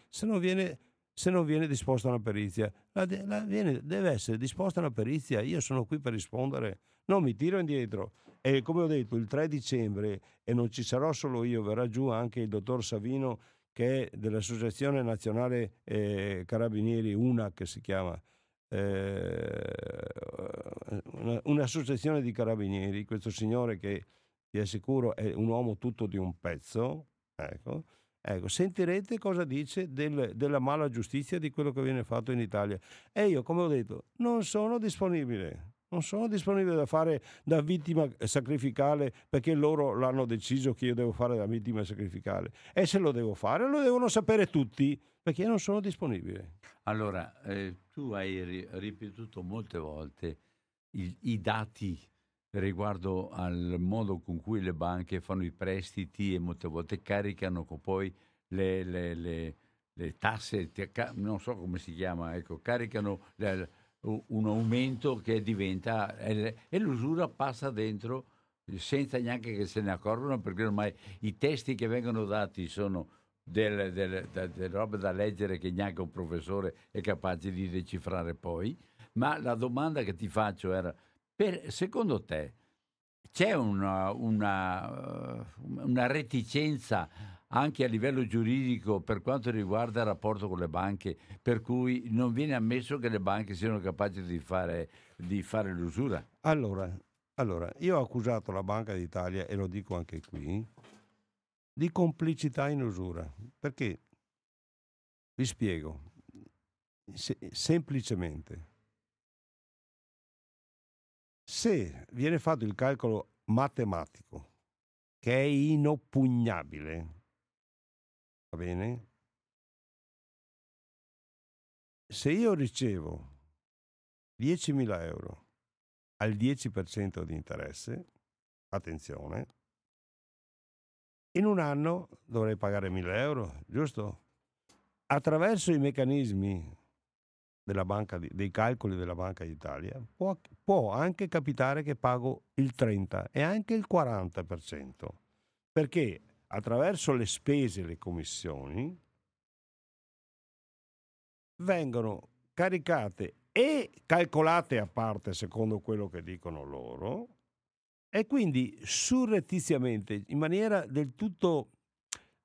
se non viene disposta una perizia. Deve essere disposta una perizia, io sono qui per rispondere, non mi tiro indietro. E come ho detto, il 3 dicembre, e non ci sarò solo io, verrà giù anche il dottor Savino, che è dell'Associazione Nazionale Carabinieri, una che si chiama un'associazione di carabinieri, questo signore che vi assicuro è un uomo tutto di un pezzo, Ecco, sentirete cosa dice della mala giustizia, di quello che viene fatto in Italia. E io, come ho detto, non sono disponibile da fare da vittima sacrificale, perché loro l'hanno deciso che io devo fare da vittima sacrificale. E se lo devo fare, lo devono sapere tutti, perché io non sono disponibile. Allora, tu hai ripetuto molte volte i dati riguardo al modo con cui le banche fanno i prestiti e molte volte caricano poi le tasse, non so come si chiama, ecco, caricano un aumento che diventa, e l'usura passa dentro senza neanche che se ne accorgano, perché ormai i testi che vengono dati sono delle robe da leggere che neanche un professore è capace di decifrare poi. Ma la domanda che ti faccio era: secondo te c'è una reticenza anche a livello giuridico per quanto riguarda il rapporto con le banche, per cui non viene ammesso che le banche siano capaci di fare l'usura? Allora, io ho accusato la Banca d'Italia, e lo dico anche qui, di complicità in usura, perché vi spiego semplicemente. Se viene fatto il calcolo matematico, che è inoppugnabile, va bene? Se io ricevo 10.000 euro al 10% di interesse, attenzione, in un anno dovrei pagare 1.000 euro, giusto? Attraverso i meccanismi dei calcoli della Banca d'Italia può anche capitare che pago il 30% e anche il 40%, perché attraverso le spese e le commissioni vengono caricate e calcolate a parte secondo quello che dicono loro, e quindi surrettiziamente, in maniera del tutto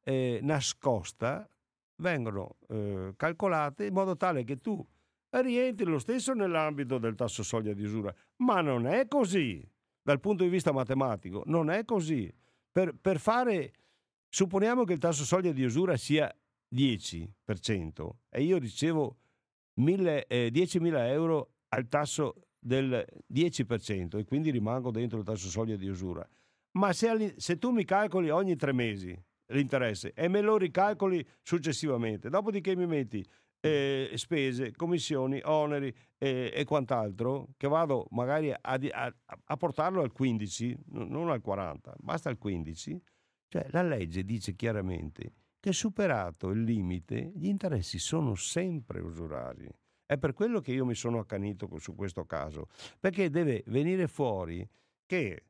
nascosta, vengono calcolate in modo tale che tu rientri lo stesso nell'ambito del tasso soglia di usura. Ma non è così dal punto di vista matematico, non è così. Per fare, supponiamo che il tasso soglia di usura sia 10% e io ricevo 10.000 euro al tasso del 10% e quindi rimango dentro il tasso soglia di usura. Ma se tu mi calcoli ogni 3 mesi l'interesse e me lo ricalcoli successivamente, dopodiché mi metti spese, commissioni, oneri e quant'altro, che vado magari a portarlo al 15, non al 40, basta al 15. Cioè la legge dice chiaramente che superato il limite gli interessi sono sempre usurari. È per quello che io mi sono accanito su questo caso, perché deve venire fuori che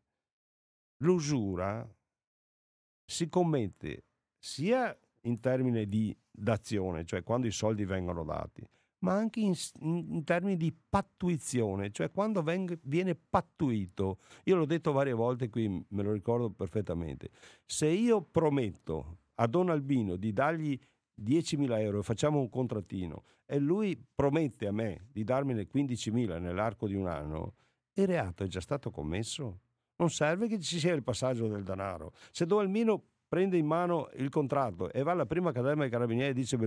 l'usura si commette sia in termini di d'azione, cioè quando i soldi vengono dati, ma anche in termini di pattuizione, cioè quando viene pattuito. Io l'ho detto varie volte qui, me lo ricordo perfettamente. Se io prometto a Don Albino di dargli 10.000 euro e facciamo un contrattino, e lui promette a me di darmene 15.000 nell'arco di un anno, il reato è già stato commesso. Non serve che ci sia il passaggio del denaro. Se Don Albino prende in mano il contratto e va alla prima caserma dei carabinieri e dice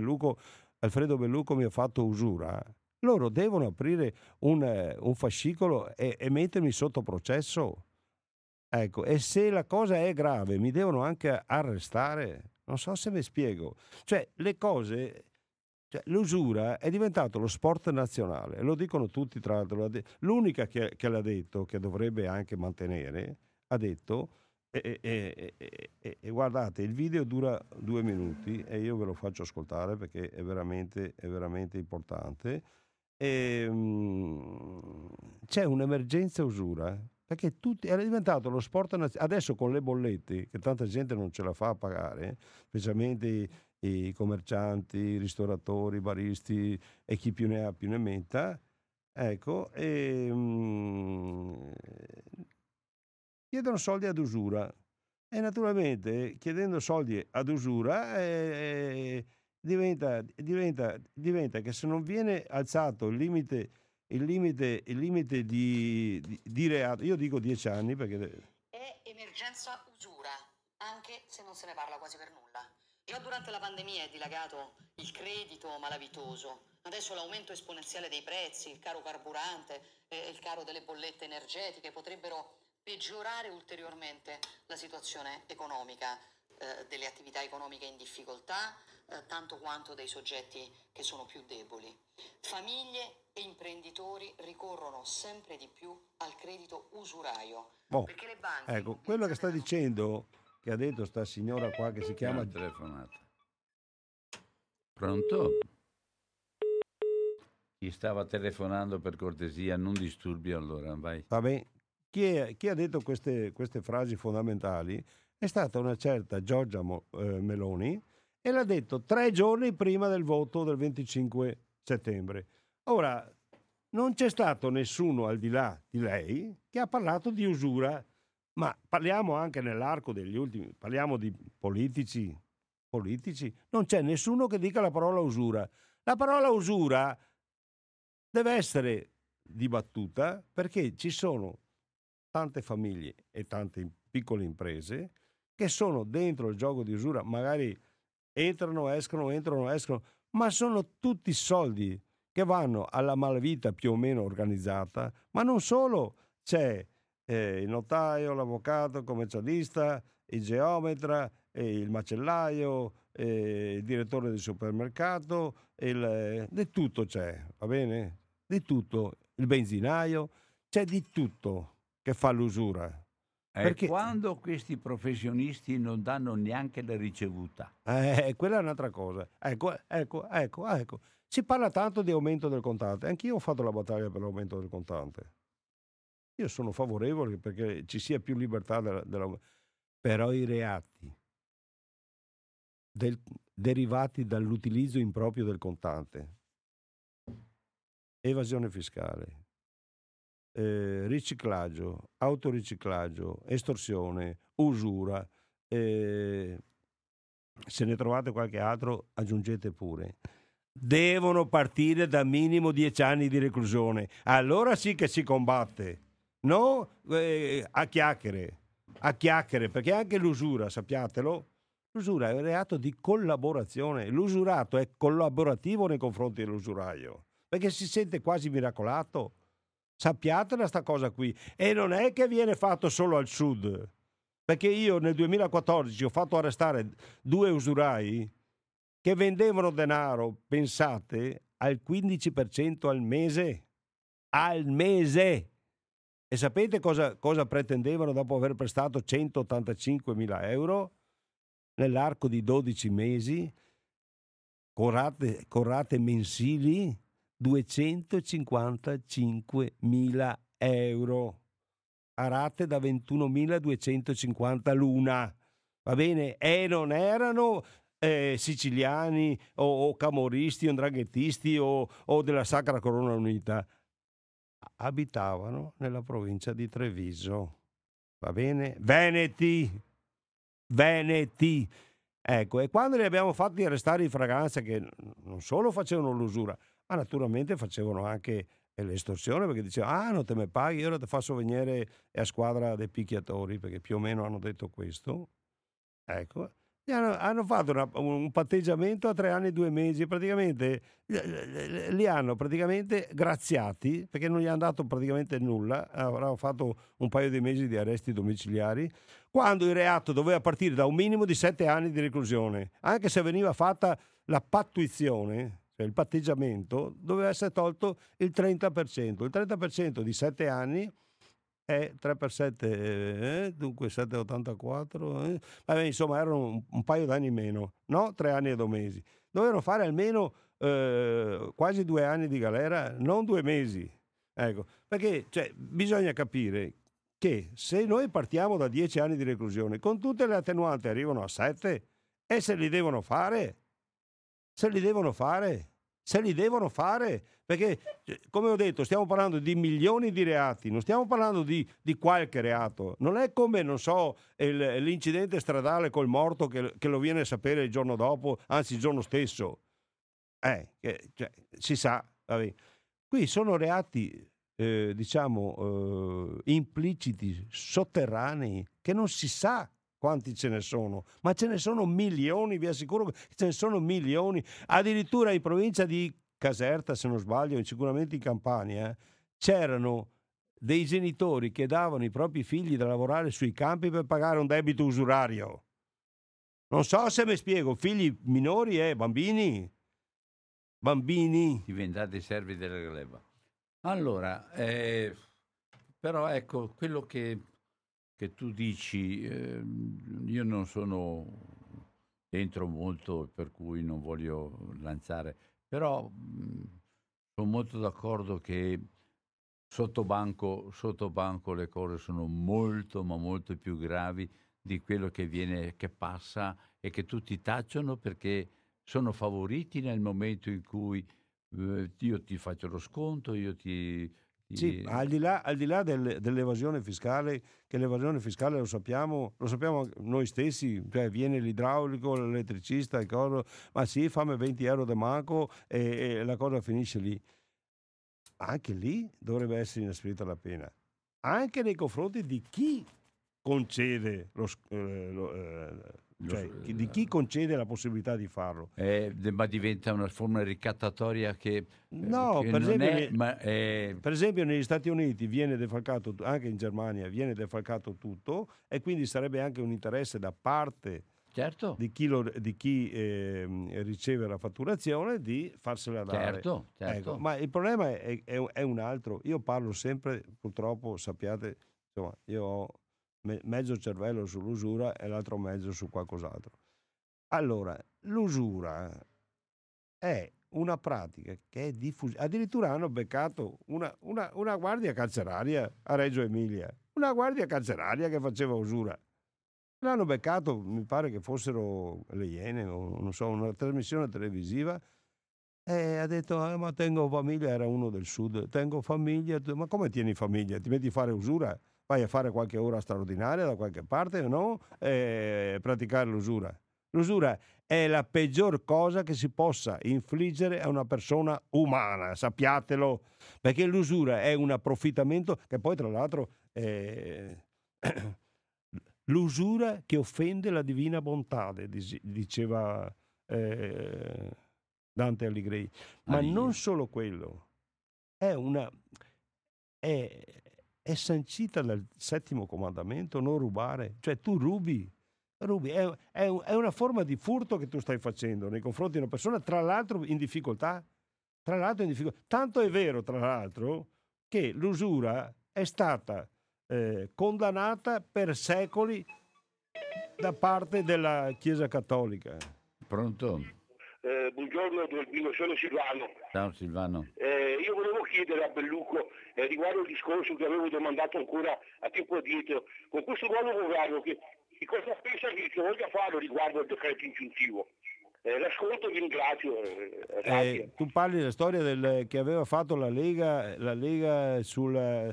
Alfredo Belluco mi ha fatto usura, loro devono aprire un fascicolo e mettermi sotto processo. Ecco, e se la cosa è grave mi devono anche arrestare. Non so se mi spiego. Cioè, le cose... Cioè, l'usura è diventato lo sport nazionale, lo dicono tutti, tra l'altro. L'unica che l'ha detto, che dovrebbe anche mantenere, ha detto... E guardate, il video dura 2 minuti e io ve lo faccio ascoltare perché è veramente importante. C'è un'emergenza usura, perché era diventato lo sport nazionale. Adesso con le bollette, che tanta gente non ce la fa a pagare, specialmente i commercianti, i ristoratori, i baristi e chi più ne ha più ne metta, ecco, chiedono soldi ad usura, e naturalmente chiedendo soldi ad usura diventa che se non viene alzato il limite di reato, io dico 10 anni, perché è emergenza usura, anche se non se ne parla quasi per nulla. Già durante la pandemia è dilagato il credito malavitoso, adesso l'aumento esponenziale dei prezzi, il caro carburante e il caro delle bollette energetiche potrebbero peggiorare ulteriormente la situazione economica delle attività economiche in difficoltà, tanto quanto dei soggetti che sono più deboli. Famiglie e imprenditori ricorrono sempre di più al credito usurario. Perché le banche... Ecco, quello che sta dicendo, che ha detto sta signora qua che si chiama... Telefonata. Pronto? Chi stava telefonando, per cortesia, non disturbi allora, vai. Va bene. Chi ha detto queste frasi fondamentali è stata una certa Giorgia Meloni, e l'ha detto 3 giorni prima del voto del 25 settembre. Ora, non c'è stato nessuno al di là di lei che ha parlato di usura, ma parliamo anche nell'arco degli ultimi, parliamo di politici, non c'è nessuno che dica la parola usura. La parola usura deve essere dibattuta, perché ci sono tante famiglie e tante piccole imprese che sono dentro il gioco di usura, magari entrano, escono, ma sono tutti soldi che vanno alla malavita più o meno organizzata. Ma non solo, c'è il notaio, l'avvocato, il commercialista, il geometra, il macellaio, il direttore del supermercato, di tutto c'è, va bene? Di tutto, il benzinaio, c'è di tutto che fa l'usura. Perché quando questi professionisti non danno neanche la ricevuta. Quella è un'altra cosa. Ecco. Si parla tanto di aumento del contante. Anch'io ho fatto la battaglia per l'aumento del contante. Io sono favorevole perché ci sia più libertà però i reati derivati dall'utilizzo improprio del contante, evasione fiscale, riciclaggio, autoriciclaggio, estorsione, usura, se ne trovate qualche altro aggiungete pure, devono partire da minimo 10 anni di reclusione. Allora sì che si combatte, no a chiacchiere, perché anche l'usura, sappiatelo, l'usura è un reato di collaborazione. L'usurato è collaborativo nei confronti dell'usuraio, perché si sente quasi miracolato. Sappiatela sta cosa qui, e non è che viene fatto solo al sud, perché io nel 2014 ho fatto arrestare 2 usurai che vendevano denaro, pensate, al 15% al mese. Al mese! E sapete cosa pretendevano dopo aver prestato 185.000 euro nell'arco di 12 mesi? Con rate mensili 255.000 euro a rate da 21.250 l'una, va bene? E non erano siciliani o camoristi o ndranghettisti o della Sacra Corona Unita, abitavano nella provincia di Treviso, va bene? Veneti. Ecco, e quando li abbiamo fatti arrestare in fragranza, che non solo facevano l'usura, ma naturalmente facevano anche l'estorsione, perché dicevano: ah, non te me paghi, ora te faccio venire a squadra dei picchiatori, perché più o meno hanno detto questo. Ecco, hanno fatto un patteggiamento a 3 anni e 2 mesi, praticamente li hanno praticamente graziati, perché non gli hanno dato praticamente nulla, avranno fatto un paio di mesi di arresti domiciliari, quando il reato doveva partire da un minimo di 7 anni di reclusione. Anche se veniva fatta la pattuizione, cioè il patteggiamento, doveva essere tolto il 30%. Il 30% di 7 anni è 3 per 7, dunque 7,84, Vabbè, insomma erano un paio d'anni meno, no? 3 anni e 2 mesi. Dovevano fare almeno quasi 2 anni di galera, non 2 mesi. Ecco, perché bisogna capire che se noi partiamo da 10 anni di reclusione, con tutte le attenuanti arrivano a 7, e se li devono fare, perché come ho detto stiamo parlando di milioni di reati, non stiamo parlando di qualche reato. Non è come, non so, l'incidente stradale col morto che lo viene a sapere il giorno dopo, anzi il giorno stesso, si sa, vabbè. Qui sono reati impliciti, sotterranei, che non si sa quanti ce ne sono, ma ce ne sono milioni, vi assicuro che ce ne sono milioni. Addirittura in provincia di Caserta, se non sbaglio, sicuramente in Campania, c'erano dei genitori che davano i propri figli da lavorare sui campi per pagare un debito usurario. Non so se mi spiego, figli minori e bambini. Diventati servi della gleba. Allora, però ecco, quello che tu dici, io non sono dentro molto, per cui non voglio lanciare, però sono molto d'accordo che sottobanco le cose sono molto, ma molto più gravi di quello che viene, che passa e che tutti tacciono perché sono favoriti nel momento in cui io ti faccio lo sconto, Sì, al di là dell'evasione fiscale, che l'evasione fiscale lo sappiamo noi stessi, viene l'idraulico, l'elettricista, il coso, ma sì, fammi 20 euro da manco e la cosa finisce lì. Anche lì dovrebbe essere inasprita la pena, anche nei confronti di chi concede di chi concede la possibilità di farlo, ma diventa una forma ricattatoria che no, che per non esempio, è, ma è... per esempio negli Stati Uniti viene defalcato, anche in Germania viene defalcato tutto, e quindi sarebbe anche un interesse da parte, certo, di chi riceve la fatturazione di farsela dare, certo. Ecco, ma il problema è un altro. Io parlo sempre, purtroppo, sappiate, insomma, io ho mezzo cervello sull'usura e l'altro mezzo su qualcos'altro. Allora, l'usura è una pratica che è diffusa. Addirittura hanno beccato una guardia carceraria a Reggio Emilia, una guardia carceraria che faceva usura. L'hanno beccato, mi pare che fossero le Iene o non so, una trasmissione televisiva, e ha detto: ma tengo famiglia, era uno del sud, tengo famiglia. Ma come tieni famiglia? Ti metti a fare usura? Vai a fare qualche ora straordinaria da qualche parte, no? E praticare l'usura. L'usura è la peggior cosa che si possa infliggere a una persona umana, sappiatelo, perché l'usura è un approfittamento che poi, tra l'altro, è l'usura che offende la divina bontà, diceva Dante Alighieri. Ma non solo quello, è sancita dal 7° comandamento, non rubare. Cioè tu rubi, rubi, è una forma di furto che tu stai facendo nei confronti di una persona, tra l'altro in difficoltà. Tanto è vero, tra l'altro, che l'usura è stata condannata per secoli da parte della Chiesa Cattolica. Pronto? Buongiorno, Don Albino, sono Silvano. Ciao Silvano. Io volevo chiedere a Belluco riguardo il discorso che avevo domandato ancora a tempo addietro, con questo nuovo governo, che cosa pensa che voglia fare riguardo al decreto ingiuntivo? L'ascolto, vi ringrazio. Tu parli della storia che aveva fatto la Lega sulla,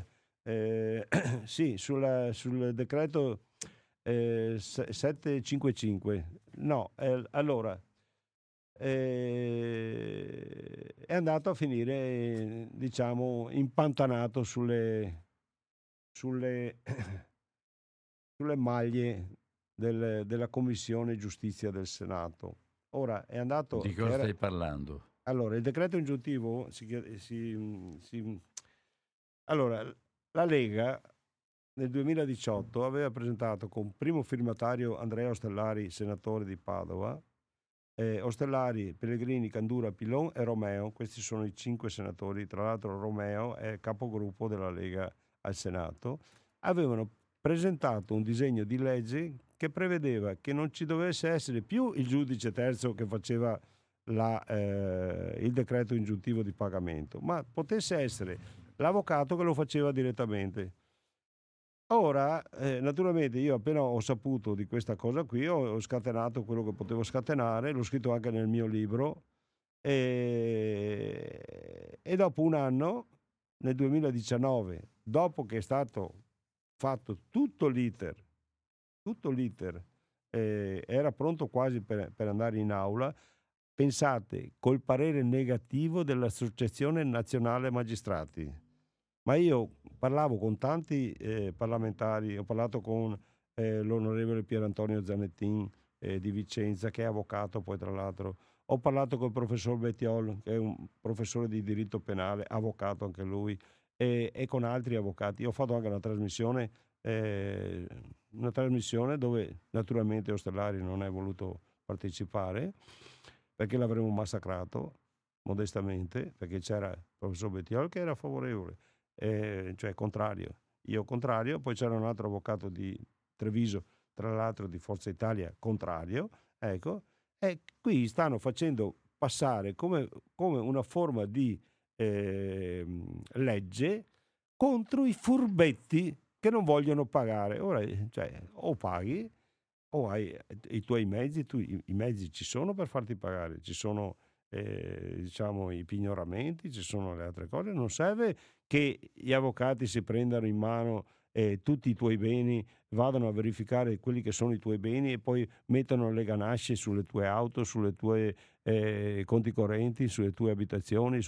sì, sul decreto 755. No, allora è andato a finire, diciamo, impantanato sulle maglie della Commissione Giustizia del Senato. Ora è andato. Di cosa stai parlando? Allora, il decreto ingiuntivo Allora, la Lega nel 2018 aveva presentato con primo firmatario Andrea Ostellari, senatore di Padova, Ostellari, Pellegrini, Candura, Pilon e Romeo. Questi sono i 5 senatori. Tra l'altro Romeo è capogruppo della Lega al Senato. Avevano presentato un disegno di legge che prevedeva che non ci dovesse essere più il giudice terzo che faceva il decreto ingiuntivo di pagamento, ma potesse essere l'avvocato che lo faceva direttamente. Ora, naturalmente, io appena ho saputo di questa cosa qui, ho scatenato quello che potevo scatenare, l'ho scritto anche nel mio libro, e dopo un anno, nel 2019, dopo che è stato fatto tutto l'iter, era pronto quasi per andare in aula, pensate, col parere negativo dell'Associazione Nazionale Magistrati. Ma io parlavo con tanti parlamentari, ho parlato con l'onorevole Pier Antonio Zanettin di Vicenza, che è avvocato poi, tra l'altro, ho parlato col professor Bettiol, che è un professore di diritto penale, avvocato anche lui, e con altri avvocati. Io ho fatto anche una trasmissione dove naturalmente Ostellari non è voluto partecipare perché l'avremmo massacrato, modestamente, perché c'era il professor Bettiol che era favorevole, cioè contrario, poi c'era un altro avvocato di Treviso, tra l'altro di Forza Italia, contrario, ecco, e qui stanno facendo passare come una forma di legge contro i furbetti che non vogliono pagare. Ora, cioè, o paghi o hai i tuoi mezzi, i mezzi ci sono per farti pagare, ci sono diciamo i pignoramenti, ci sono le altre cose, non serve che gli avvocati si prendano in mano tutti i tuoi beni, vadano a verificare quelli che sono i tuoi beni e poi mettono le ganasce sulle tue auto, sulle tue conti correnti, sulle tue abitazioni,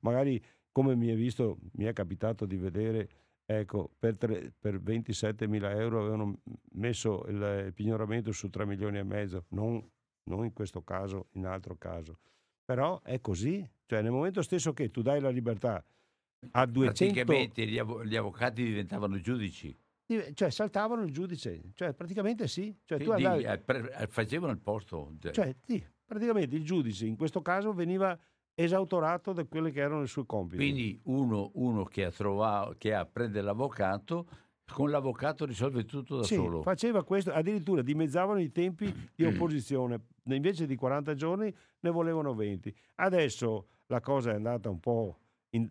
magari, come mi è capitato di vedere, ecco, per 27.000 euro avevano messo il pignoramento su 3,5 milioni, non in questo caso, in altro caso. Però è così, cioè nel momento stesso che tu dai la libertà a 200... Praticamente gli avvocati diventavano giudici. Cioè saltavano il giudice, cioè praticamente sì. Cioè, tu andavi... Facevano il posto. Cioè sì, praticamente il giudice in questo caso veniva... esautorato da quelli che erano i suoi compiti. Quindi uno che prende l'avvocato, con l'avvocato risolve tutto da solo. Faceva questo, addirittura dimezzavano i tempi di opposizione, invece di 40 giorni ne volevano 20. Adesso la cosa è andata un po'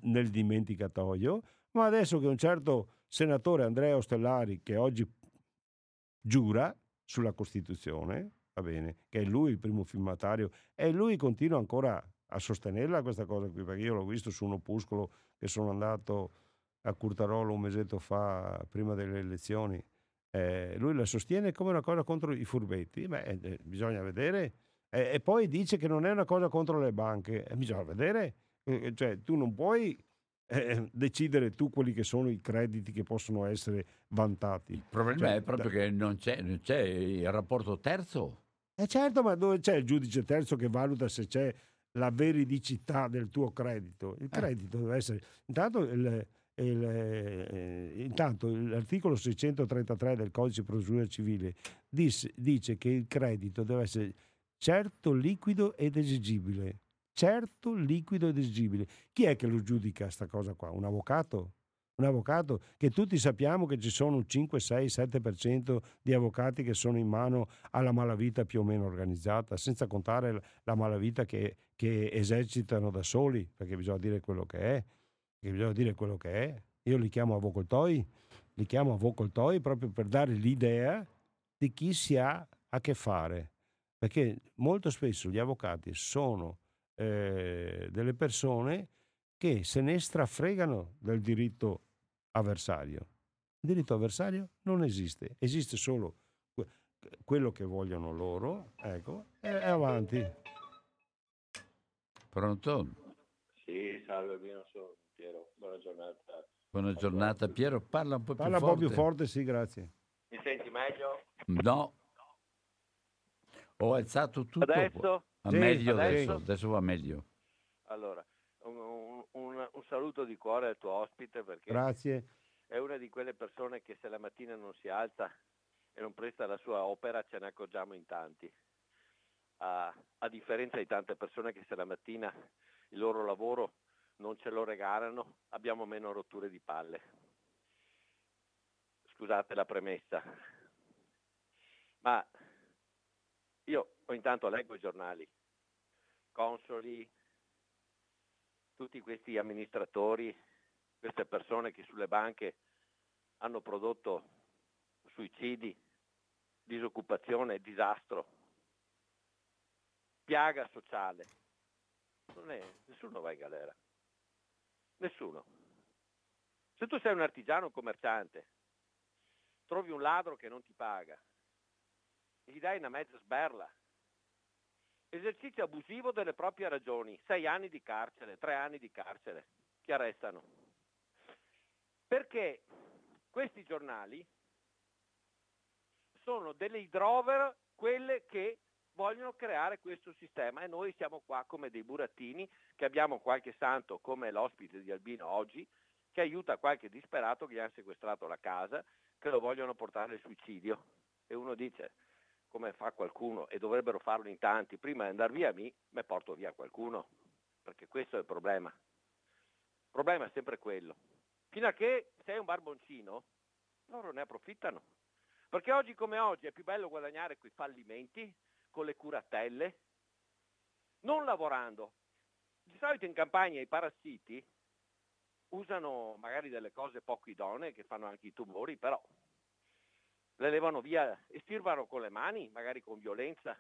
nel dimenticatoio, ma adesso che un certo senatore Andrea Ostellari, che oggi giura sulla Costituzione, va bene, che è lui il primo firmatario, e lui continua ancora a sostenerla questa cosa qui, perché io l'ho visto su un opuscolo che sono andato a Curtarolo un mesetto fa, prima delle elezioni, lui la sostiene come una cosa contro i furbetti. Beh, bisogna vedere, e poi dice che non è una cosa contro le banche, bisogna vedere, cioè tu non puoi decidere tu quelli che sono i crediti che possono essere vantati. Il problema è proprio che non c'è il rapporto terzo. Certo, ma dove c'è il giudice terzo che valuta se c'è la veridicità del tuo credito? Il credito deve essere intanto Intanto l'articolo 633 del Codice di procedura civile dice che il credito deve essere certo, liquido ed esigibile. Certo, liquido ed esigibile. Chi è che lo giudica sta cosa qua? Un avvocato? Un avvocato, che tutti sappiamo che ci sono un 5, 6, 7% di avvocati che sono in mano alla malavita più o meno organizzata, senza contare la malavita che esercitano da soli, perché bisogna dire quello che è. Io li chiamo avvocoltoi, proprio per dare l'idea di chi si ha a che fare, perché molto spesso gli avvocati sono delle persone che se ne strafregano del diritto avversario. Il diritto avversario non esiste, esiste solo quello che vogliono loro, ecco, e avanti. Pronto? Sì, salve, io sono Piero, buona giornata. Buona giornata, Piero, parla un po' più forte. Parla un po' più forte, sì, grazie. Mi senti meglio? No. Ho alzato tutto. Adesso? Sì, meglio adesso? Adesso va meglio. Allora, un saluto di cuore al tuo ospite, perché grazie. È una di quelle persone che se la mattina non si alza e non presta la sua opera ce ne accorgiamo in tanti, a differenza di tante persone che se la mattina il loro lavoro non ce lo regalano, abbiamo meno rotture di palle. Scusate la premessa, ma io intanto leggo i giornali, consoli, tutti questi amministratori, queste persone che sulle banche hanno prodotto suicidi, disoccupazione, disastro, piaga sociale. Nessuno va in galera. Nessuno. Se tu sei un artigiano o un commerciante, trovi un ladro che non ti paga, gli dai una mezza sberla. Esercizio abusivo delle proprie ragioni, 6 anni di carcere, 3 anni di carcere, ti arrestano. Perché questi giornali sono delle idrovere, quelle che vogliono creare questo sistema, e noi siamo qua come dei burattini, che abbiamo qualche santo come l'ospite di Albino oggi, che aiuta qualche disperato che gli hanno sequestrato la casa, che lo vogliono portare al suicidio. E uno dice, come fa qualcuno, e dovrebbero farlo in tanti, prima di andare via me porto via qualcuno, perché questo è il problema. Il problema è sempre quello. Fino a che sei un barboncino, loro ne approfittano. Perché oggi come oggi è più bello guadagnare coi fallimenti, con le curatelle, non lavorando. Di solito in campagna i parassiti usano magari delle cose poco idonee, che fanno anche i tumori, però le levano via, estirpano con le mani, magari con violenza.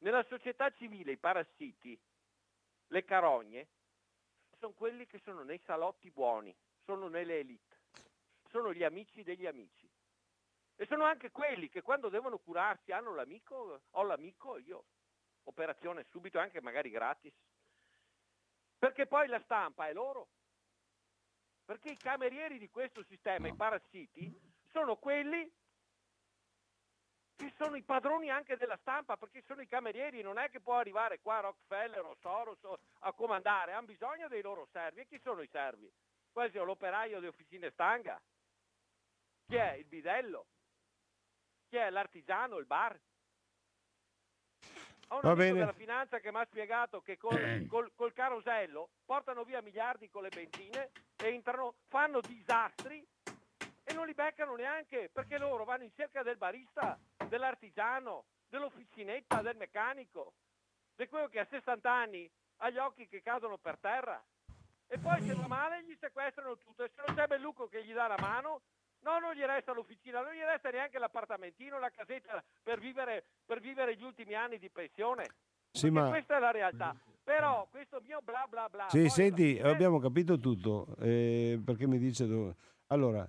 Nella società civile i parassiti, le carogne, sono quelli che sono nei salotti buoni, sono nelle elite, sono gli amici degli amici. E sono anche quelli che quando devono curarsi hanno l'amico, ho l'amico, io, operazione subito, anche magari gratis. Perché poi la stampa è loro. Perché i camerieri di questo sistema, i parassiti, sono quelli che sono i padroni anche della stampa, perché sono i camerieri, non è che può arrivare qua Rockefeller o Soros a comandare, hanno bisogno dei loro servi. E chi sono i servi? Quasi l'operaio di officine stanga? Chi è? Il bidello? Chi è? L'artigiano? Il bar? Ho un amico della finanza che mi ha spiegato che col carosello portano via miliardi con le benzine, entrano, fanno disastri e non li beccano neanche, perché loro vanno in cerca del barista, dell'artigiano, dell'officinetta, del meccanico, di quello che a 60 anni ha gli occhi che cadono per terra. E poi se va male gli sequestrano tutto, e se non c'è Belluco che gli dà la mano, no, non gli resta l'officina, non gli resta neanche l'appartamentino, la casetta per vivere gli ultimi anni di pensione. Sì, ma questa è la realtà. Però questo mio bla bla bla. Sì, poi senti, abbiamo capito tutto, perché mi dice dove. Allora,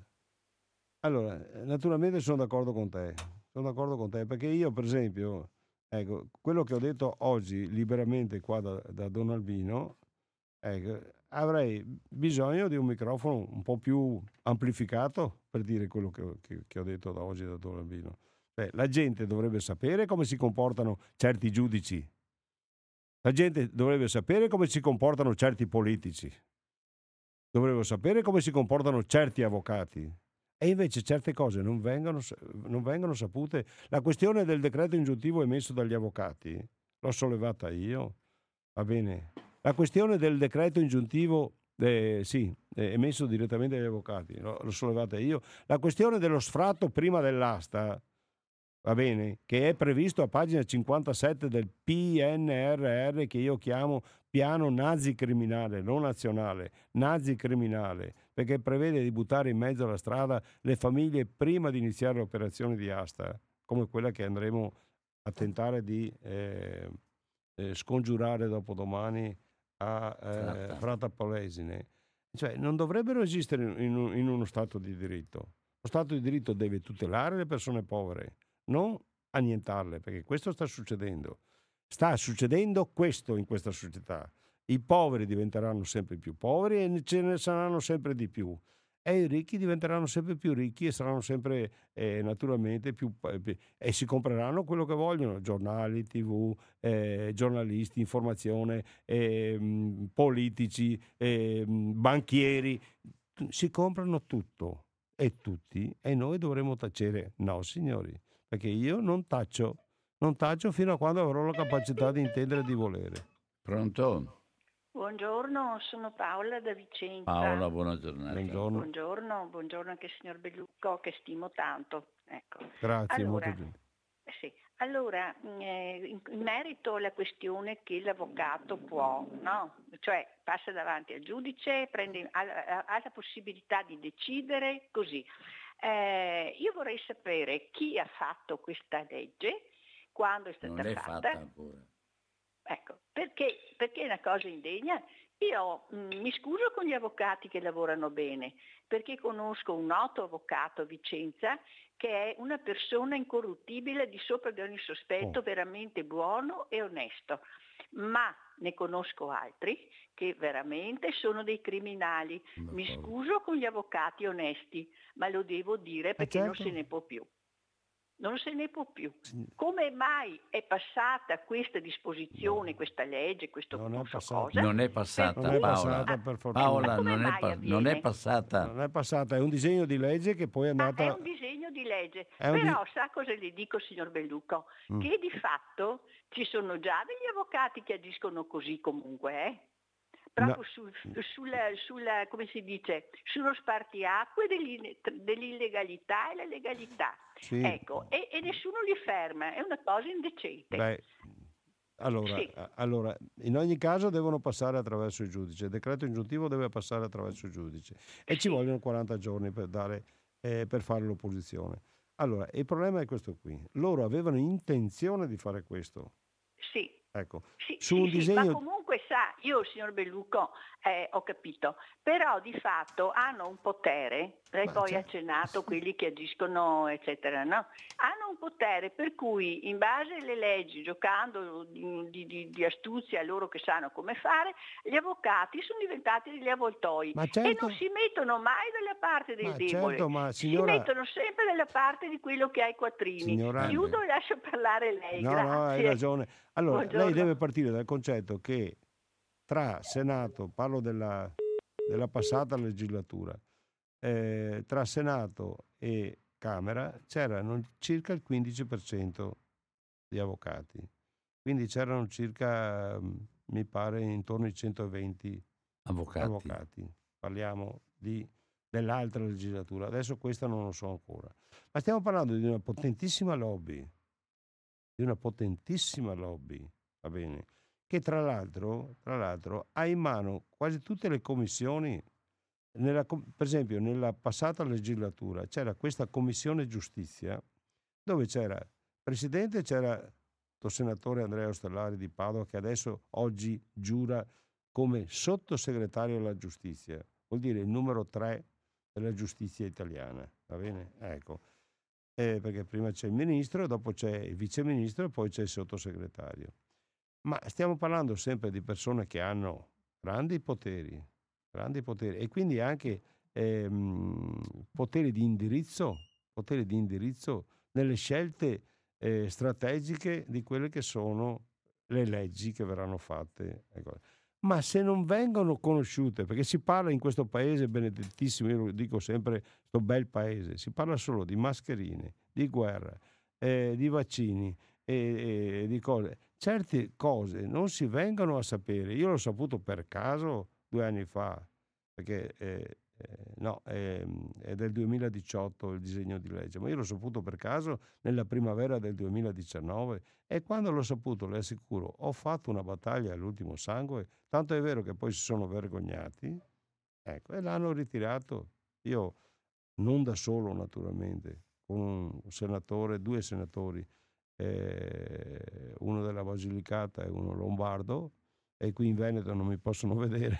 naturalmente sono d'accordo con te, perché io per esempio, ecco, quello che ho detto oggi liberamente qua da Don Albino, ecco, avrei bisogno di un microfono un po' più amplificato per dire quello che ho detto da oggi da Don Albino. Beh, la gente dovrebbe sapere come si comportano certi giudici, la gente dovrebbe sapere come si comportano certi politici. Dovremmo sapere come si comportano certi avvocati e invece certe cose non vengono sapute. La questione del decreto ingiuntivo emesso dagli avvocati l'ho sollevata io, va bene? La questione del decreto ingiuntivo emesso direttamente dagli avvocati l'ho sollevata io. La questione dello sfratto prima dell'asta, va bene, che è previsto a pagina 57 del PNRR, che io chiamo piano nazicriminale, non nazionale, nazicriminale, perché prevede di buttare in mezzo alla strada le famiglie prima di iniziare l'operazione di asta, come quella che andremo a tentare di scongiurare dopodomani a Fratta Polesine. Cioè, non dovrebbero esistere in uno Stato di diritto. Lo Stato di diritto deve tutelare le persone povere, non annientarle, perché questo sta succedendo. Sta succedendo questo in questa società. I poveri diventeranno sempre più poveri e ce ne saranno sempre di più. E i ricchi diventeranno sempre più ricchi e saranno sempre naturalmente più... e si compreranno quello che vogliono. Giornali, TV, giornalisti, informazione, politici, banchieri. Si comprano tutto e tutti, e noi dovremo tacere. No, signori, perché io non taccio fino a quando avrò la capacità di intendere e di volere. Pronto? Buongiorno, sono Paola da Vicenza. Paola, buona giornata. Buongiorno anche signor Belluco, che stimo tanto. Ecco. Grazie, allora, molto bene. Sì. Allora, in merito alla questione che l'avvocato può, no? Cioè passa davanti al giudice, ha la possibilità di decidere così. Io vorrei sapere chi ha fatto questa legge, quando è stata fatta. Non è fatta ancora. Ecco, perché è una cosa indegna. Io mi scuso con gli avvocati che lavorano bene, perché conosco un noto avvocato a Vicenza che è una persona incorruttibile, di sopra di ogni sospetto, veramente buono e onesto, ma ne conosco altri che veramente sono dei criminali. Mi scuso con gli avvocati onesti, ma lo devo dire perché non se ne può più. Non se ne può più. Come mai è passata questa disposizione, questa legge, questo cosa? Non è passata, Paola. Per fortuna. Paola, non è passata. È un disegno di legge che poi è andata... è un disegno di legge. Però sa cosa le dico, signor Belluco? Che di fatto ci sono già degli avvocati che agiscono così comunque, proprio sulla, come si dice, sullo spartiacque dell'illegalità e la legalità. Sì. Ecco, e nessuno li ferma, è una cosa indecente. Allora, in ogni caso devono passare attraverso il giudice, il decreto ingiuntivo deve passare attraverso il giudice e ci vogliono 40 giorni per fare l'opposizione. Allora, il problema è questo qui, loro avevano intenzione di fare questo. Sì. Ecco. Ma comunque sa, io signor Belluco ho capito, però di fatto hanno un potere, lei poi ha accennato quelli che agiscono eccetera, no? Hanno un potere per cui in base alle leggi, giocando di astuzia, loro che sanno come fare, gli avvocati sono diventati degli avvoltoi e non si mettono mai dalla parte del debole, si mettono sempre dalla parte di quello che ha i quattrini. Chiudo e lascio parlare lei. No, hai ragione. Allora, lei deve partire dal concetto che tra Senato, parlo della passata legislatura, tra Senato e Camera c'erano circa il 15% di avvocati, quindi c'erano circa, mi pare, intorno ai 120 avvocati. Parliamo dell'altra legislatura, adesso questa non lo so ancora, ma stiamo parlando di una potentissima lobby. Va bene? Che tra l'altro ha in mano quasi tutte le commissioni. Per esempio, nella passata legislatura c'era questa commissione giustizia dove c'era presidente, c'era il senatore Andrea Ostellari di Padova, che adesso oggi giura come sottosegretario alla giustizia, vuol dire il numero 3 della giustizia italiana. Va bene? Ecco. Perché prima c'è il ministro, dopo c'è il viceministro e poi c'è il sottosegretario. Ma stiamo parlando sempre di persone che hanno grandi poteri e quindi anche poteri di indirizzo nelle scelte strategiche di quelle che sono le leggi che verranno fatte. Ecco. ma se non vengono conosciute, perché si parla in questo paese benedettissimo, io lo dico sempre, sto bel paese, si parla solo di mascherine, di guerra, di vaccini e di cose. Certe cose non si vengono a sapere. Io l'ho saputo per caso 2 anni fa, perché è del 2018 il disegno di legge, ma io l'ho saputo per caso nella primavera del 2019, e quando l'ho saputo, le assicuro, ho fatto una battaglia all'ultimo sangue, tanto è vero che poi si sono vergognati, ecco, e l'hanno ritirato. Io non da solo, naturalmente, con un senatore, 2 senatori, uno della Basilicata e uno lombardo, e qui in Veneto non mi possono vedere,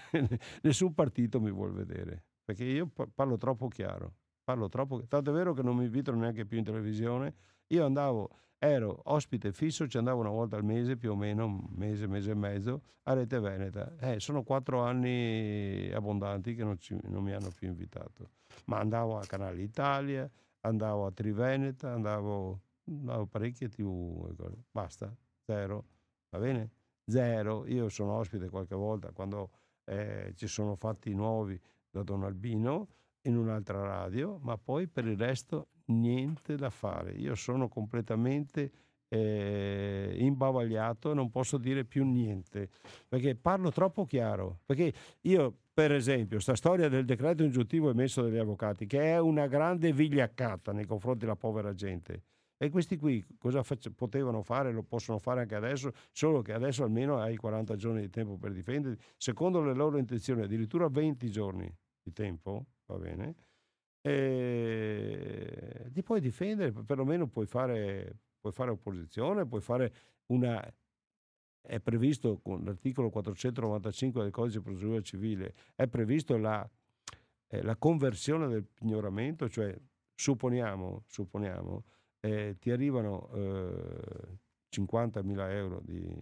nessun partito mi vuol vedere, perché io parlo troppo chiaro, tanto è vero che non mi invitano neanche più in televisione. Io ero ospite fisso, ci andavo una volta al mese, più o meno, un mese e mezzo, a Rete Veneta. Sono 4 anni abbondanti che non mi hanno più invitato, ma andavo a Canale Italia, andavo a Triveneta, andavo parecchie TV, basta, zero, va bene? Zero. Io sono ospite qualche volta quando ci sono fatti nuovi da Don Albino in un'altra radio, ma poi per il resto niente da fare. Io sono completamente imbavagliato, non posso dire più niente perché parlo troppo chiaro. Perché io, per esempio, sta storia del decreto ingiuntivo emesso dagli avvocati, che è una grande vigliaccata nei confronti della povera gente. E questi qui cosa potevano fare? Lo possono fare anche adesso, solo che adesso almeno hai 40 giorni di tempo per difenderti, secondo le loro intenzioni, addirittura 20 giorni di tempo, va bene? E ti puoi difendere, perlomeno puoi fare opposizione, puoi fare una... È previsto con l'articolo 495 del Codice di Procedura Civile, è previsto la conversione del pignoramento, cioè supponiamo ti arrivano 50.000 euro di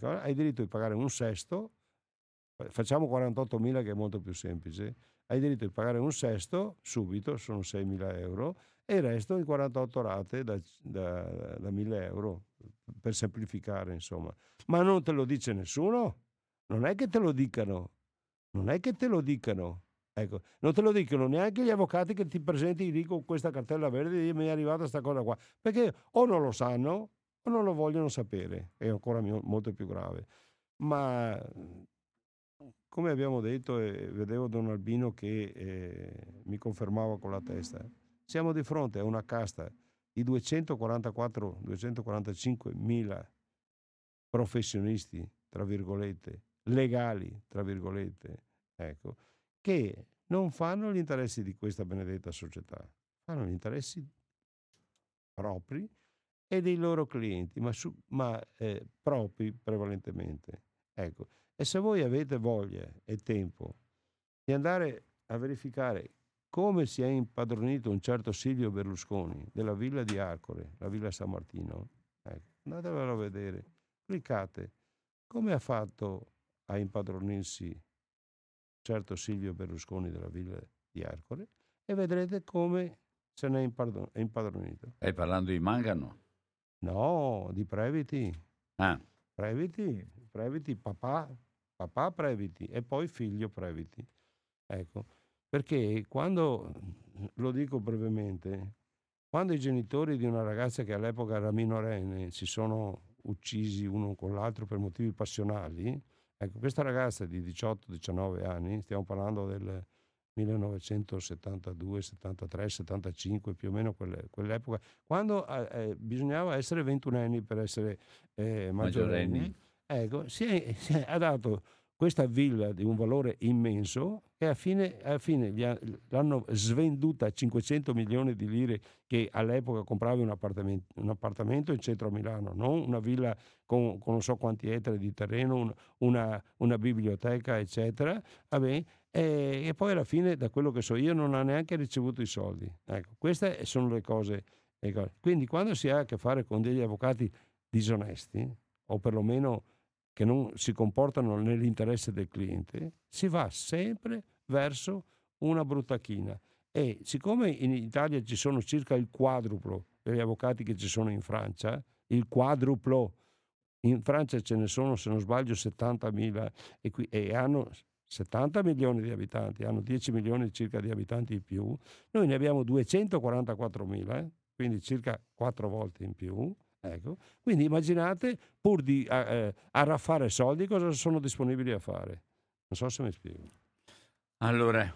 cosa, hai diritto di pagare un sesto, facciamo 48.000 che è molto più semplice, hai diritto di pagare un sesto subito, sono 6.000 euro, e il resto in 48 rate da 1.000 euro, per semplificare, insomma. Ma non te lo dice nessuno, non è che te lo dicano. Ecco, non te lo dicono neanche gli avvocati che ti presenti lì con questa cartella verde e mi è arrivata questa cosa qua, perché o non lo sanno o non lo vogliono sapere, è ancora molto più grave. Ma come abbiamo detto, vedevo Don Albino che mi confermava con la testa, siamo di fronte a una casta di 245.000 professionisti, tra virgolette, legali, tra virgolette, ecco, che non fanno gli interessi di questa benedetta società, fanno gli interessi propri e dei loro clienti, ma propri prevalentemente. Ecco. E se voi avete voglia e tempo di andare a verificare come si è impadronito un certo Silvio Berlusconi della Villa di Arcore, la Villa San Martino, ecco, andatevelo a vedere, cliccate, come ha fatto a impadronirsi certo Silvio Berlusconi della Villa di Arcore, e vedrete come se ne è impadronito. Stai parlando di Mangano? No, di Previti. Ah. Previti, papà Previti e poi figlio Previti. Ecco, perché quando, lo dico brevemente, quando i genitori di una ragazza che all'epoca era minorenne si sono uccisi uno con l'altro per motivi passionali, ecco, questa ragazza di 18-19 anni, stiamo parlando del 1972, 73, 75, più o meno quell'epoca, quando bisognava essere 21enni per essere maggiorenni, ecco, ha dato questa villa di un valore immenso, e alla fine l'hanno svenduta a 500 milioni di lire, che all'epoca compravi un appartamento in centro a Milano, non una villa con non so quanti ettari di terreno, una biblioteca, eccetera. Vabbè, e poi alla fine, da quello che so io, non ha neanche ricevuto i soldi. Ecco, queste sono le cose. Quindi quando si ha a che fare con degli avvocati disonesti, o perlomeno che non si comportano nell'interesse del cliente, si va sempre verso una bruttachina. E siccome in Italia ci sono circa il quadruplo degli avvocati che ci sono in Francia, In Francia ce ne sono, se non sbaglio, 70.000 e hanno 70 milioni di abitanti, hanno 10 milioni circa di abitanti in più. Noi ne abbiamo 244.000, quindi circa 4 volte in più. Ecco. Quindi immaginate, pur di arraffare soldi, cosa sono disponibili a fare. Non so se mi spiego. Allora,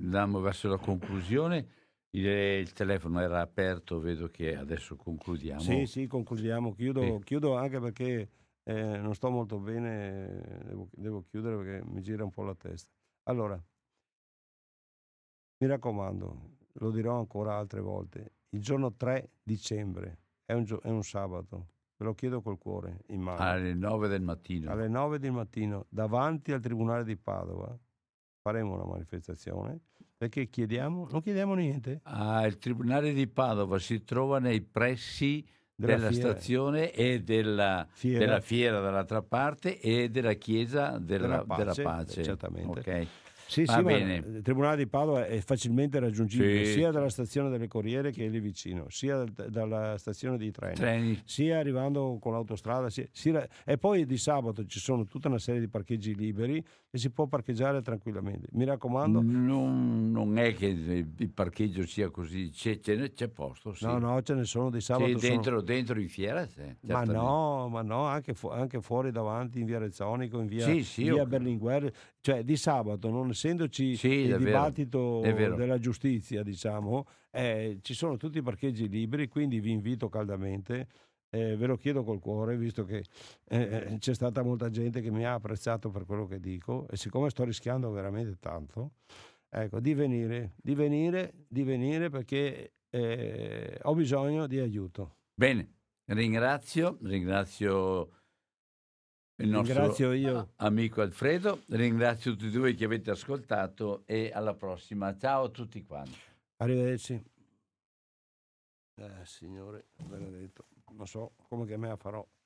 andiamo verso la conclusione. Il telefono era aperto, vedo che adesso concludiamo. Sì, concludiamo. Chiudo anche perché non sto molto bene, devo chiudere perché mi gira un po' la testa. Allora, mi raccomando, lo dirò ancora altre volte, il giorno 3 dicembre è un sabato, ve lo chiedo col cuore in mano. Alle 9 del mattino. Alle 9 del mattino, davanti al Tribunale di Padova, faremo una manifestazione. Perché non chiediamo niente. Ah, il Tribunale di Padova si trova nei pressi della stazione e della fiera dall'altra parte e della chiesa della pace. Certamente. Okay. Sì, bene. Il Tribunale di Padova è facilmente raggiungibile sia dalla stazione delle Corriere che è lì vicino, sia dalla stazione di treni. Sia arrivando con l'autostrada. E poi di sabato ci sono tutta una serie di parcheggi liberi e si può parcheggiare tranquillamente. Mi raccomando. Non è che il parcheggio sia così, c'è posto. Sì. No, ce ne sono di sabato. Sì, dentro in fiera. Sì, ma no, anche fuori davanti, in via Rezzonico, in via, via Berlinguer. Cioè di sabato non essendoci il dibattito della giustizia, diciamo, ci sono tutti i parcheggi liberi, quindi vi invito caldamente, ve lo chiedo col cuore, visto che c'è stata molta gente che mi ha apprezzato per quello che dico e siccome sto rischiando veramente tanto, ecco, di venire perché ho bisogno di aiuto. Bene, ringrazio il nostro amico Alfredo, ringrazio tutti e due che avete ascoltato e alla prossima. Ciao a tutti quanti. Arrivederci. Signore, benedetto, non so come che me la farò.